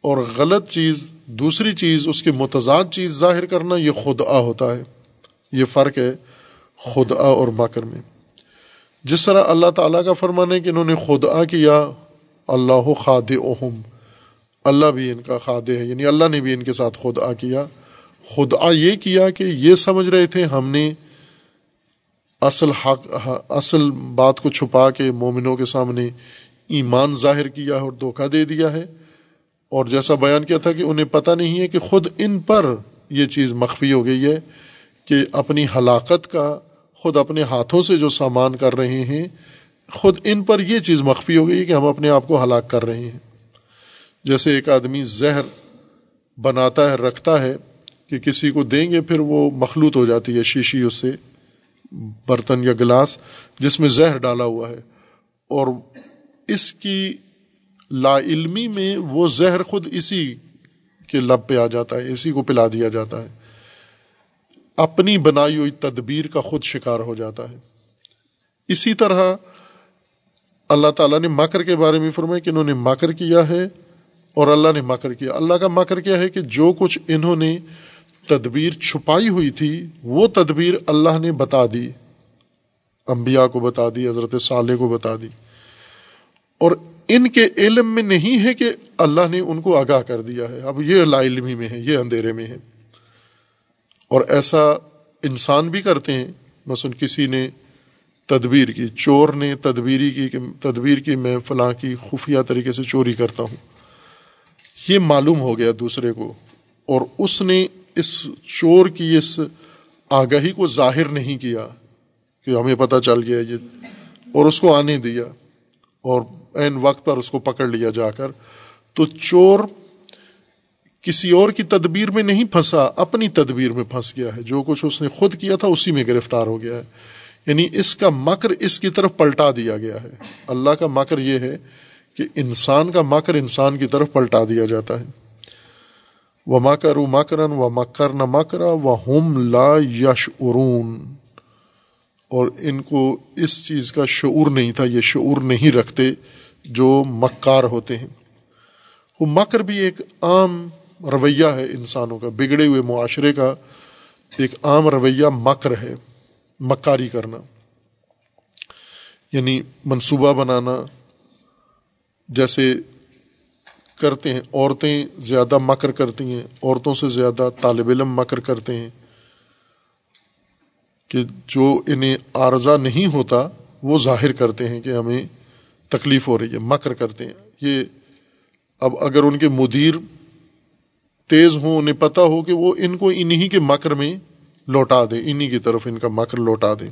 اور غلط چیز، دوسری چیز، اس کے متضاد چیز ظاہر کرنا یہ خدعہ ہوتا ہے۔ یہ فرق ہے خدعہ اور مکر میں۔ جس طرح اللہ تعالیٰ کا فرمان ہے کہ انہوں نے خدعہ کیا، اللہ خادعہم، اللہ بھی ان کا خادع ہے، یعنی اللہ نے بھی ان کے ساتھ خدعہ کیا۔ خدعہ یہ کیا کہ یہ سمجھ رہے تھے ہم نے اصل بات کو چھپا کے مومنوں کے سامنے ایمان ظاہر کیا ہے اور دھوکہ دے دیا ہے، اور جیسا بیان کیا تھا کہ انہیں پتہ نہیں ہے کہ خود ان پر یہ چیز مخفی ہو گئی ہے کہ اپنی ہلاکت کا، خود اپنے ہاتھوں سے جو سامان کر رہے ہیں، خود ان پر یہ چیز مخفی ہو گئی ہے کہ ہم اپنے آپ کو ہلاک کر رہے ہیں۔ جیسے ایک آدمی زہر بناتا ہے، رکھتا ہے کہ کسی کو دیں گے، پھر وہ مخلوط ہو جاتی ہے شیشی، اس سے برتن یا گلاس جس میں زہر ڈالا ہوا ہے، اور اس کی لا علمی میں وہ زہر خود اسی کے لب پہ آ جاتا ہے، اسی کو پلا دیا جاتا ہے، اپنی بنائی ہوئی تدبیر کا خود شکار ہو جاتا ہے۔ اسی طرح اللہ تعالیٰ نے مکر کے بارے میں فرمایا کہ انہوں نے مکر کیا ہے اور اللہ نے مکر کیا۔ اللہ کا مکر کیا ہے کہ جو کچھ انہوں نے تدبیر چھپائی ہوئی تھی وہ تدبیر اللہ نے بتا دی، انبیاء کو بتا دی، حضرت صالح کو بتا دی، اور ان کے علم میں نہیں ہے کہ اللہ نے ان کو آگاہ کر دیا ہے، اب یہ لا علمی میں ہے، یہ اندھیرے میں ہے۔ اور ایسا انسان بھی کرتے ہیں، مثلا کسی نے تدبیر کی، چور نے تدبیر کی میں فلاں کی خفیہ طریقے سے چوری کرتا ہوں، یہ معلوم ہو گیا دوسرے کو، اور اس نے اس چور کی اس آگاہی کو ظاہر نہیں کیا کہ ہمیں پتہ چل گیا یہ، اور اس کو آنے دیا اور عین وقت پر اس کو پکڑ لیا جا کر، تو چور کسی اور کی تدبیر میں نہیں پھنسا، اپنی تدبیر میں پھنس گیا ہے، جو کچھ اس نے خود کیا تھا اسی میں گرفتار ہو گیا ہے۔ یعنی اس کا مکر اس کی طرف پلٹا دیا گیا ہے۔ اللہ کا مکر یہ ہے کہ انسان کا مکر انسان کی طرف پلٹا دیا جاتا ہے۔ وَمَكَرُوا مَكْرًا وَمَكَّرْنَا مَكْرًا وَهُمْ لَا يَشْعُرُونَ، اور ان کو اس چیز کا شعور نہیں تھا، یہ شعور نہیں رکھتے جو مکار ہوتے ہیں۔ وہ مکر بھی ایک عام رویہ ہے انسانوں کا، بگڑے ہوئے معاشرے کا ایک عام رویہ مکر ہے، مکاری کرنا۔ یعنی منصوبہ بنانا جیسے کرتے ہیں، عورتیں زیادہ مکر کرتی ہیں، عورتوں سے زیادہ طالب علم مکر کرتے ہیں کہ جو انہیں عارضہ نہیں ہوتا وہ ظاہر کرتے ہیں کہ ہمیں تکلیف ہو رہی ہے، مکر کرتے ہیں. یہ اب اگر ان کے مدیر تیز ہوں، انہیں پتہ ہو کہ وہ ان کو انہی کے مکر میں لوٹا دیں، انہی کی طرف ان کا مکر لوٹا دیں.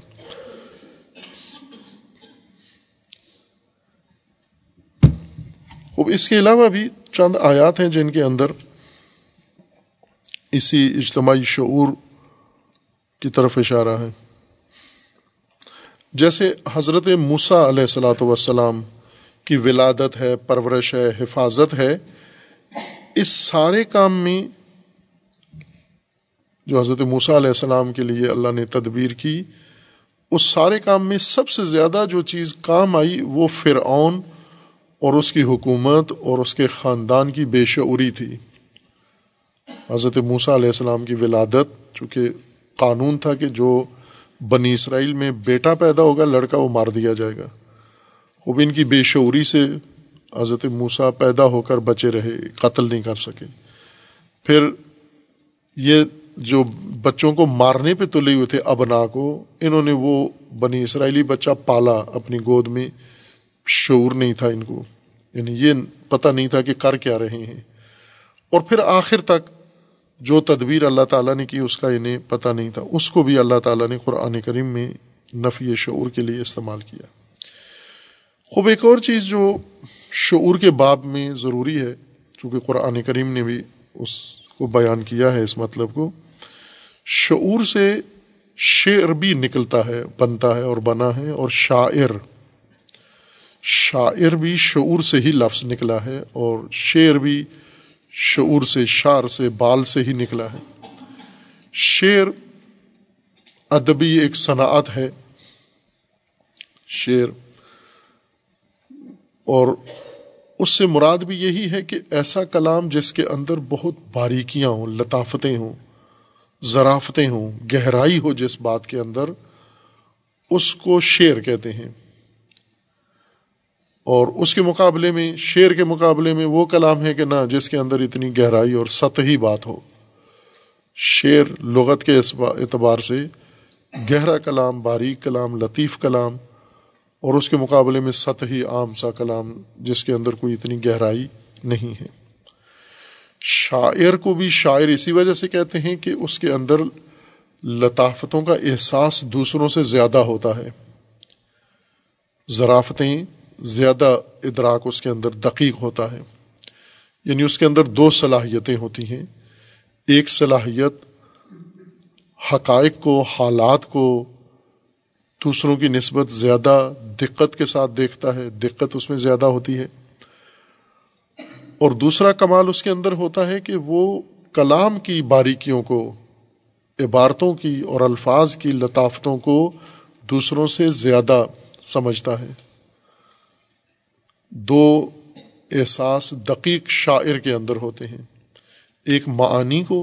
اب اس کے علاوہ بھی چند آیات ہیں جن کے اندر اسی اجتماعی شعور کی طرف اشارہ ہے، جیسے حضرت موسیٰ علیہ الصلاۃ والسلام کی ولادت ہے، پرورش ہے، حفاظت ہے. اس سارے کام میں جو حضرت موسیٰ علیہ السلام کے لیے اللہ نے تدبیر کی، اس سارے کام میں سب سے زیادہ جو چیز کام آئی وہ فرعون اور اس کی حکومت اور اس کے خاندان کی بے شعوری تھی. حضرت موسیٰ علیہ السلام کی ولادت، چونکہ قانون تھا کہ جو بنی اسرائیل میں بیٹا پیدا ہوگا لڑکا، وہ مار دیا جائے گا. خوب ان کی بے شعوری سے حضرت موسیٰ پیدا ہو کر بچے رہے، قتل نہیں کر سکے. پھر یہ جو بچوں کو مارنے پہ تلے ہوئے تھے ابنا کو، انہوں نے وہ بنی اسرائیلی بچہ پالا اپنی گود میں، شعور نہیں تھا ان کو، یعنی یہ پتہ نہیں تھا کہ کر کیا رہے ہیں. اور پھر آخر تک جو تدبیر اللہ تعالیٰ نے کی اس کا انہیں پتہ نہیں تھا، اس کو بھی اللہ تعالیٰ نے قرآن کریم میں نفی شعور کے لیے استعمال کیا. خوب ایک اور چیز جو شعور کے باب میں ضروری ہے، چونکہ قرآن کریم نے بھی اس کو بیان کیا ہے، اس مطلب کو، شعور سے شعر بھی نکلتا ہے، بنتا ہے اور بنا ہے. اور شاعر بھی شعور سے ہی لفظ نکلا ہے، اور شعر بھی شعور سے، شعر سے، بال سے ہی نکلا ہے. شعر ادبی ایک صنعت ہے شعر، اور اس سے مراد بھی یہی ہے کہ ایسا کلام جس کے اندر بہت باریکیاں ہوں، لطافتیں ہوں، ظرافتیں ہوں، گہرائی ہو جس بات کے اندر، اس کو شعر کہتے ہیں. اور اس کے مقابلے میں، شعر کے مقابلے میں، وہ کلام ہے کہ نہ جس کے اندر اتنی گہرائی اور سطحی بات ہو. شعر لغت کے اعتبار سے گہرا کلام، باریک کلام، لطیف کلام، اور اس کے مقابلے میں سطحی عام سا کلام جس کے اندر کوئی اتنی گہرائی نہیں ہے. شاعر کو بھی شاعر اسی وجہ سے کہتے ہیں کہ اس کے اندر لطافتوں کا احساس دوسروں سے زیادہ ہوتا ہے، ظرافتیں زیادہ، ادراک اس کے اندر دقیق ہوتا ہے. یعنی اس کے اندر دو صلاحیتیں ہوتی ہیں، ایک صلاحیت حقائق کو، حالات کو دوسروں کی نسبت زیادہ دقت کے ساتھ دیکھتا ہے، دقت اس میں زیادہ ہوتی ہے. اور دوسرا کمال اس کے اندر ہوتا ہے کہ وہ کلام کی باریکیوں کو، عبارتوں کی اور الفاظ کی لطافتوں کو دوسروں سے زیادہ سمجھتا ہے. دو احساس دقیق شاعر کے اندر ہوتے ہیں، ایک معانی کو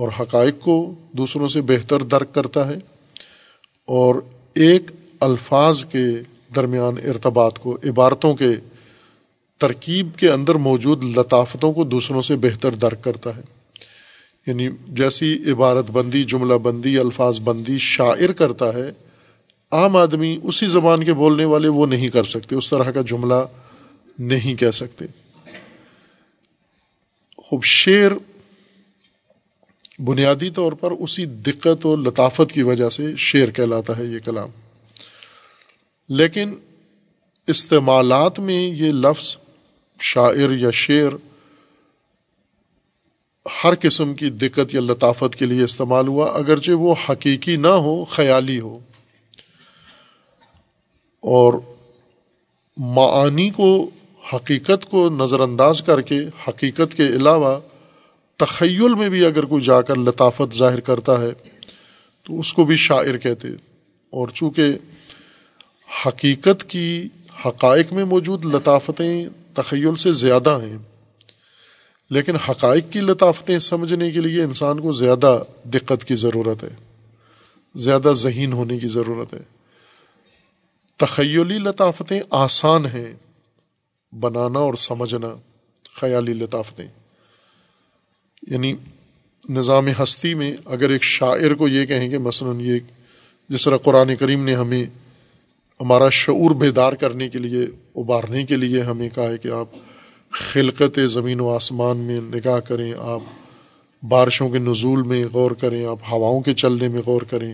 اور حقائق کو دوسروں سے بہتر درک کرتا ہے، اور ایک الفاظ کے درمیان ارتباط کو، عبارتوں کے ترکیب کے اندر موجود لطافتوں کو دوسروں سے بہتر درک کرتا ہے. یعنی جیسی عبارت بندی، جملہ بندی، الفاظ بندی شاعر کرتا ہے، عام آدمی، اسی زبان کے بولنے والے، وہ نہیں کر سکتے، اس طرح کا جملہ نہیں کہہ سکتے. خوب شعر بنیادی طور پر اسی دقت اور لطافت کی وجہ سے شعر کہلاتا ہے یہ کلام. لیکن استعمالات میں یہ لفظ شاعر یا شعر ہر قسم کی دقت یا لطافت کے لیے استعمال ہوا، اگرچہ وہ حقیقی نہ ہو، خیالی ہو. اور معانی کو، حقیقت کو نظر انداز کر کے، حقیقت کے علاوہ تخیل میں بھی اگر کوئی جا کر لطافت ظاہر کرتا ہے تو اس کو بھی شاعر کہتے. اور چونکہ حقیقت کی، حقائق میں موجود لطافتیں تخیل سے زیادہ ہیں، لیکن حقائق کی لطافتیں سمجھنے کے لیے انسان کو زیادہ دقت کی ضرورت ہے، زیادہ ذہین ہونے کی ضرورت ہے. تخیلی لطافتیں آسان ہیں بنانا اور سمجھنا، خیالی لطافتیں، یعنی نظام ہستی میں اگر ایک شاعر کو یہ کہیں کہ مثلاً یہ جس طرح قرآن کریم نے ہمیں ہمارا شعور بیدار کرنے کے لیے، ابھارنے کے لیے ہمیں کہا ہے کہ آپ خلقت زمین و آسمان میں نگاہ کریں، آپ بارشوں کے نزول میں غور کریں، آپ ہواؤں کے چلنے میں غور کریں،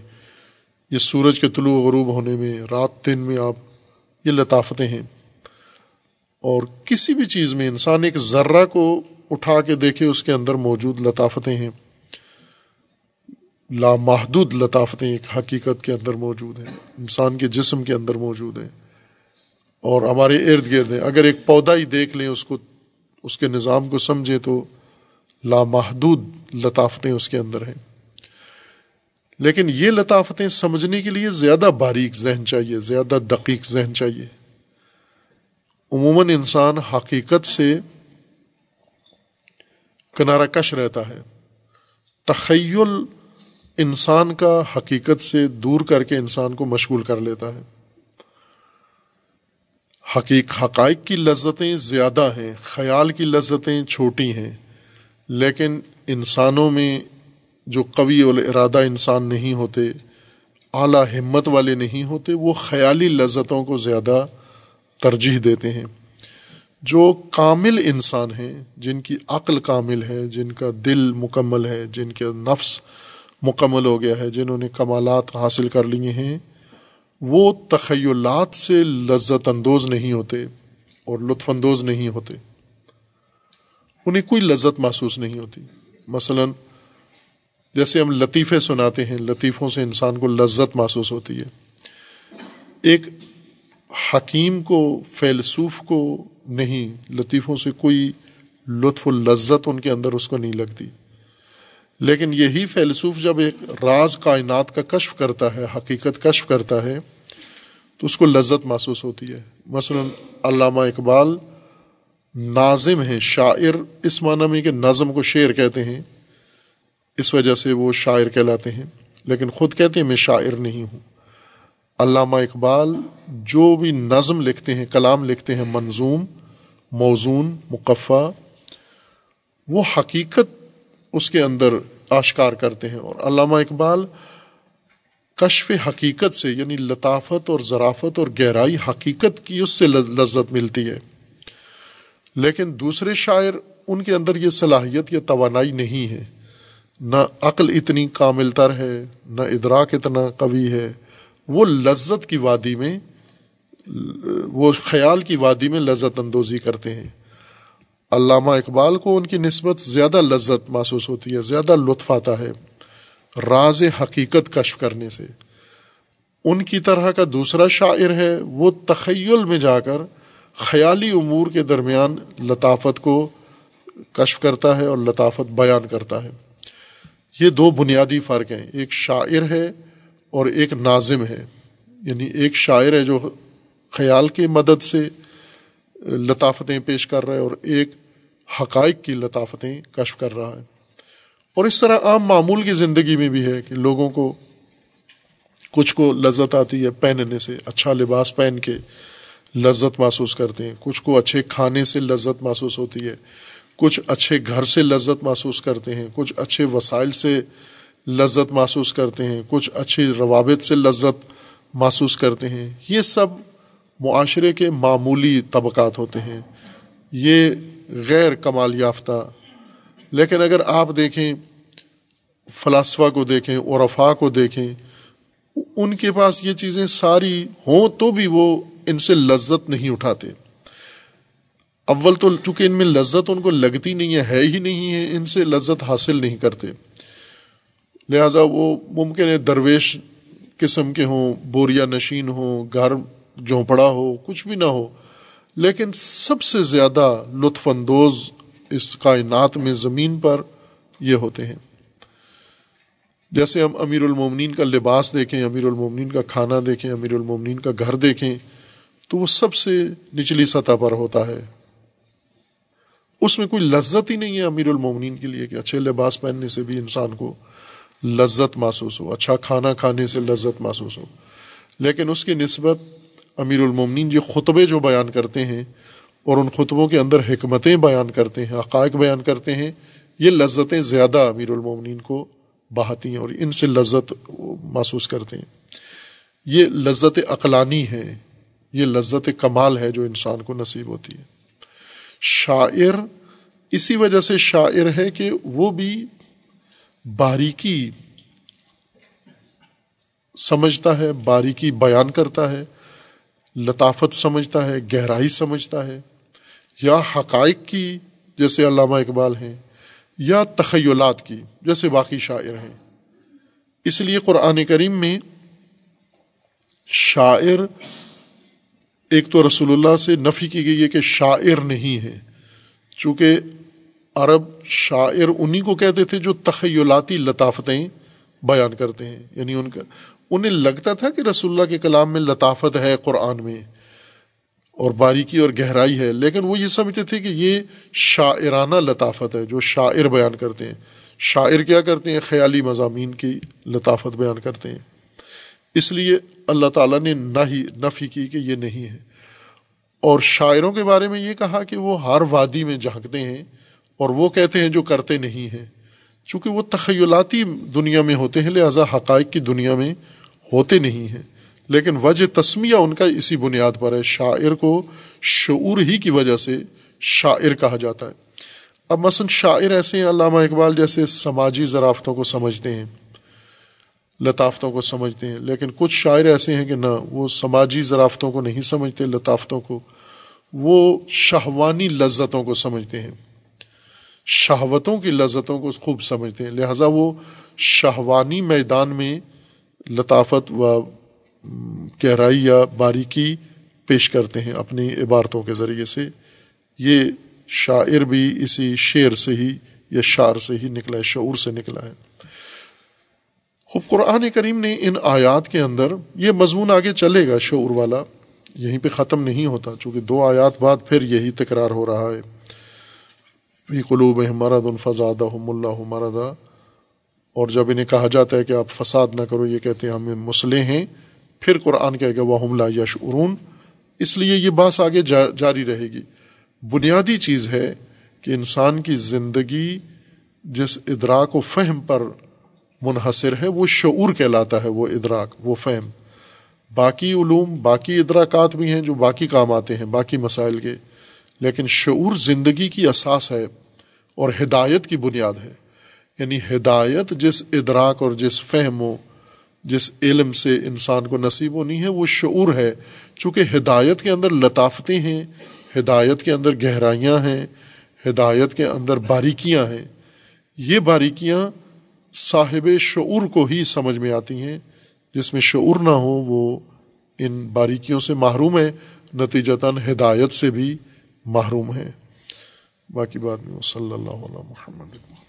یہ سورج کے طلوع و غروب ہونے میں، رات دن میں، آپ یہ لطافتیں ہیں۔ اور کسی بھی چیز میں انسان ایک ذرہ کو اٹھا کے دیکھے اس کے اندر موجود لطافتیں ہیں، لامحدود لطافتیں ایک حقیقت کے اندر موجود ہیں، انسان کے جسم کے اندر موجود ہیں اور ہمارے ارد گرد ہیں۔ اگر ایک پودا ہی دیکھ لیں، اس کو، اس کے نظام کو سمجھے تو لامحدود لطافتیں اس کے اندر ہیں۔ لیکن یہ لطافتیں سمجھنے کے لیے زیادہ باریک ذہن چاہیے، زیادہ دقیق ذہن چاہیے۔ عموماً انسان حقیقت سے کنارہ کش رہتا ہے، تخیل انسان کا حقیقت سے دور کر کے انسان کو مشغول کر لیتا ہے۔ حقائق کی لذتیں زیادہ ہیں، خیال کی لذتیں چھوٹی ہیں، لیکن انسانوں میں جو قوی الارادہ انسان نہیں ہوتے، اعلیٰ ہمت والے نہیں ہوتے، وہ خیالی لذتوں کو زیادہ ترجیح دیتے ہیں۔ جو کامل انسان ہیں، جن کی عقل کامل ہے، جن کا دل مکمل ہے، جن کا نفس مکمل ہو گیا ہے، جنہوں نے کمالات حاصل کر لیے ہیں، وہ تخیلات سے لذت اندوز نہیں ہوتے اور لطف اندوز نہیں ہوتے، انہیں کوئی لذت محسوس نہیں ہوتی۔ مثلا جیسے ہم لطیفے سناتے ہیں، لطیفوں سے انسان کو لذت محسوس ہوتی ہے۔ ایک حکیم کو، فیلسوف کو نہیں، لطیفوں سے کوئی لطف و لذت ان کے اندر اس کو نہیں لگتی۔ لیکن یہی فیلسوف جب ایک راز کائنات کا کشف کرتا ہے، حقیقت کشف کرتا ہے، تو اس کو لذت محسوس ہوتی ہے۔ مثلا علامہ اقبال ناظم ہیں، شاعر اس معنی میں کہ نظم کو شعر کہتے ہیں، اس وجہ سے وہ شاعر کہلاتے ہیں، لیکن خود کہتے ہیں میں شاعر نہیں ہوں۔ علامہ اقبال جو بھی نظم لکھتے ہیں، کلام لکھتے ہیں، منظوم، موزون، مقفع، وہ حقیقت اس کے اندر آشکار کرتے ہیں۔ اور علامہ اقبال کشف حقیقت سے، یعنی لطافت اور ظرافت اور گہرائی حقیقت کی، اس سے لذت ملتی ہے۔ لیکن دوسرے شاعر، ان کے اندر یہ صلاحیت یا توانائی نہیں ہے، نہ عقل اتنی کامل تر ہے، نہ ادراک اتنا قوی ہے، وہ لذت کی وادی میں، وہ خیال کی وادی میں لذت اندوزی کرتے ہیں۔ علامہ اقبال کو ان کی نسبت زیادہ لذت محسوس ہوتی ہے، زیادہ لطف آتا ہے راز حقیقت کشف کرنے سے۔ ان کی طرح کا دوسرا شاعر ہے، وہ تخیل میں جا کر خیالی امور کے درمیان لطافت کو کشف کرتا ہے اور لطافت بیان کرتا ہے۔ یہ دو بنیادی فرق ہیں، ایک شاعر ہے اور ایک ناظم ہے۔ یعنی ایک شاعر ہے جو خیال کی مدد سے لطافتیں پیش کر رہا ہے، اور ایک حقائق کی لطافتیں کشف کر رہا ہے۔ اور اس طرح عام معمول کی زندگی میں بھی ہے کہ لوگوں کو، کچھ کو لذت آتی ہے پہننے سے، اچھا لباس پہن کے لذت محسوس کرتے ہیں، کچھ کو اچھے کھانے سے لذت محسوس ہوتی ہے، کچھ اچھے گھر سے لذت محسوس کرتے ہیں، کچھ اچھے وسائل سے لذت محسوس کرتے ہیں، کچھ اچھے روابط سے لذت محسوس کرتے ہیں۔ یہ سب معاشرے کے معمولی طبقات ہوتے ہیں، یہ غیر کمال یافتہ۔ لیکن اگر آپ دیکھیں، فلاسفہ کو دیکھیں، عرفاء کو دیکھیں، ان کے پاس یہ چیزیں ساری ہوں تو بھی وہ ان سے لذت نہیں اٹھاتے۔ اول تو چونکہ ان میں لذت ان کو لگتی نہیں ہے ہی نہیں ہے، ان سے لذت حاصل نہیں کرتے، لہٰذا وہ ممکن ہے درویش قسم کے ہوں، بوریا نشین ہوں، گھر جھونپڑا ہو، کچھ بھی نہ ہو، لیکن سب سے زیادہ لطف اندوز اس کائنات میں، زمین پر یہ ہوتے ہیں۔ جیسے ہم امیر المومنین کا لباس دیکھیں، امیر المومنین کا کھانا دیکھیں، امیر المومنین کا گھر دیکھیں، تو وہ سب سے نچلی سطح پر ہوتا ہے، اس میں کوئی لذت ہی نہیں ہے امیر المومنین کے لیے کہ اچھے لباس پہننے سے بھی انسان کو لذت محسوس ہو، اچھا کھانا کھانے سے لذت محسوس ہو۔ لیکن اس کی نسبت امیر المومنین یہ خطبے جو بیان کرتے ہیں اور ان خطبوں کے اندر حکمتیں بیان کرتے ہیں، حقائق بیان کرتے ہیں، یہ لذتیں زیادہ امیر المومنین کو بہاتی ہیں اور ان سے لذت محسوس کرتے ہیں۔ یہ لذت عقلانی ہے، یہ لذت کمال ہے جو انسان کو نصیب ہوتی ہے۔ شاعر اسی وجہ سے شاعر ہے کہ وہ بھی باریکی سمجھتا ہے، باریکی بیان کرتا ہے، لطافت سمجھتا ہے، گہرائی سمجھتا ہے، یا حقائق کی جیسے علامہ اقبال ہیں، یا تخیلات کی جیسے باقی شاعر ہیں۔ اس لیے قرآن کریم میں شاعر ایک تو رسول اللہ سے نفی کی گئی ہے کہ شاعر نہیں ہے، چونکہ عرب شاعر انہی کو کہتے تھے جو تخیلاتی لطافتیں بیان کرتے ہیں، یعنی انہیں لگتا تھا کہ رسول اللہ کے کلام میں لطافت ہے، قرآن میں، اور باریکی اور گہرائی ہے، لیکن وہ یہ سمجھتے تھے کہ یہ شاعرانہ لطافت ہے جو شاعر بیان کرتے ہیں۔ شاعر کیا کرتے ہیں؟ خیالی مضامین کی لطافت بیان کرتے ہیں، اس لیے اللہ تعالیٰ نے نفی کی کہ یہ نہیں ہے۔ اور شاعروں کے بارے میں یہ کہا کہ وہ ہر وادی میں جھانکتے ہیں اور وہ کہتے ہیں جو کرتے نہیں ہیں، چونکہ وہ تخیلاتی دنیا میں ہوتے ہیں، لہذا حقائق کی دنیا میں ہوتے نہیں ہیں، لیکن وجہ تسمیہ ان کا اسی بنیاد پر ہے۔ شاعر کو شعور ہی کی وجہ سے شاعر کہا جاتا ہے۔ اب مثلا شاعر ایسے ہیں علامہ اقبال جیسے سماجی ذرافتوں کو سمجھتے ہیں، لطافتوں کو سمجھتے ہیں، لیکن کچھ شاعر ایسے ہیں کہ نہ، وہ سماجی ذرافتوں کو نہیں سمجھتے، لطافتوں کو، وہ شہوانی لذتوں کو سمجھتے ہیں، شہوتوں کی لذتوں کو خوب سمجھتے ہیں، لہٰذا وہ شہوانی میدان میں لطافت و گہرائی یا باریکی پیش کرتے ہیں اپنی عبارتوں کے ذریعے سے۔ یہ شاعر بھی اسی شعر سے ہی یا شعر سے ہی نکلا ہے، شعور سے نکلا ہے۔ خب قرآن کریم نے ان آیات کے اندر یہ مضمون آگے چلے گا، شعور والا یہیں پہ ختم نہیں ہوتا، چونکہ دو آیات بعد پھر یہی تکرار ہو رہا ہے، فی قلوبہم مرض فزادہم اللہ مرضا، اور جب انہیں کہا جاتا ہے کہ آپ فساد نہ کرو، یہ کہتے ہیں ہم مسلح ہیں، پھر قرآن کہے گا وہم لا یشعرون۔ اس لیے یہ بات آگے جاری رہے گی۔ بنیادی چیز ہے کہ انسان کی زندگی جس ادراک و فہم پر منحصر ہے وہ شعور کہلاتا ہے، وہ ادراک، وہ فہم۔ باقی علوم، باقی ادراکات بھی ہیں جو باقی کام آتے ہیں، باقی مسائل کے، لیکن شعور زندگی کی اساس ہے اور ہدایت کی بنیاد ہے۔ یعنی ہدایت جس ادراک اور جس فہم و جس علم سے انسان کو نصیب ہونی ہے وہ شعور ہے، چونکہ ہدایت کے اندر لطافتیں ہیں، ہدایت کے اندر گہرائیاں ہیں، ہدایت کے اندر باریکیاں ہیں۔ یہ باریکیاں صاحب شعور کو ہی سمجھ میں آتی ہیں، جس میں شعور نہ ہو وہ ان باریکیوں سے محروم ہے، نتیجتاً ہدایت سے بھی محروم ہے۔ باقی بات میں صلی اللہ علیہ محمد۔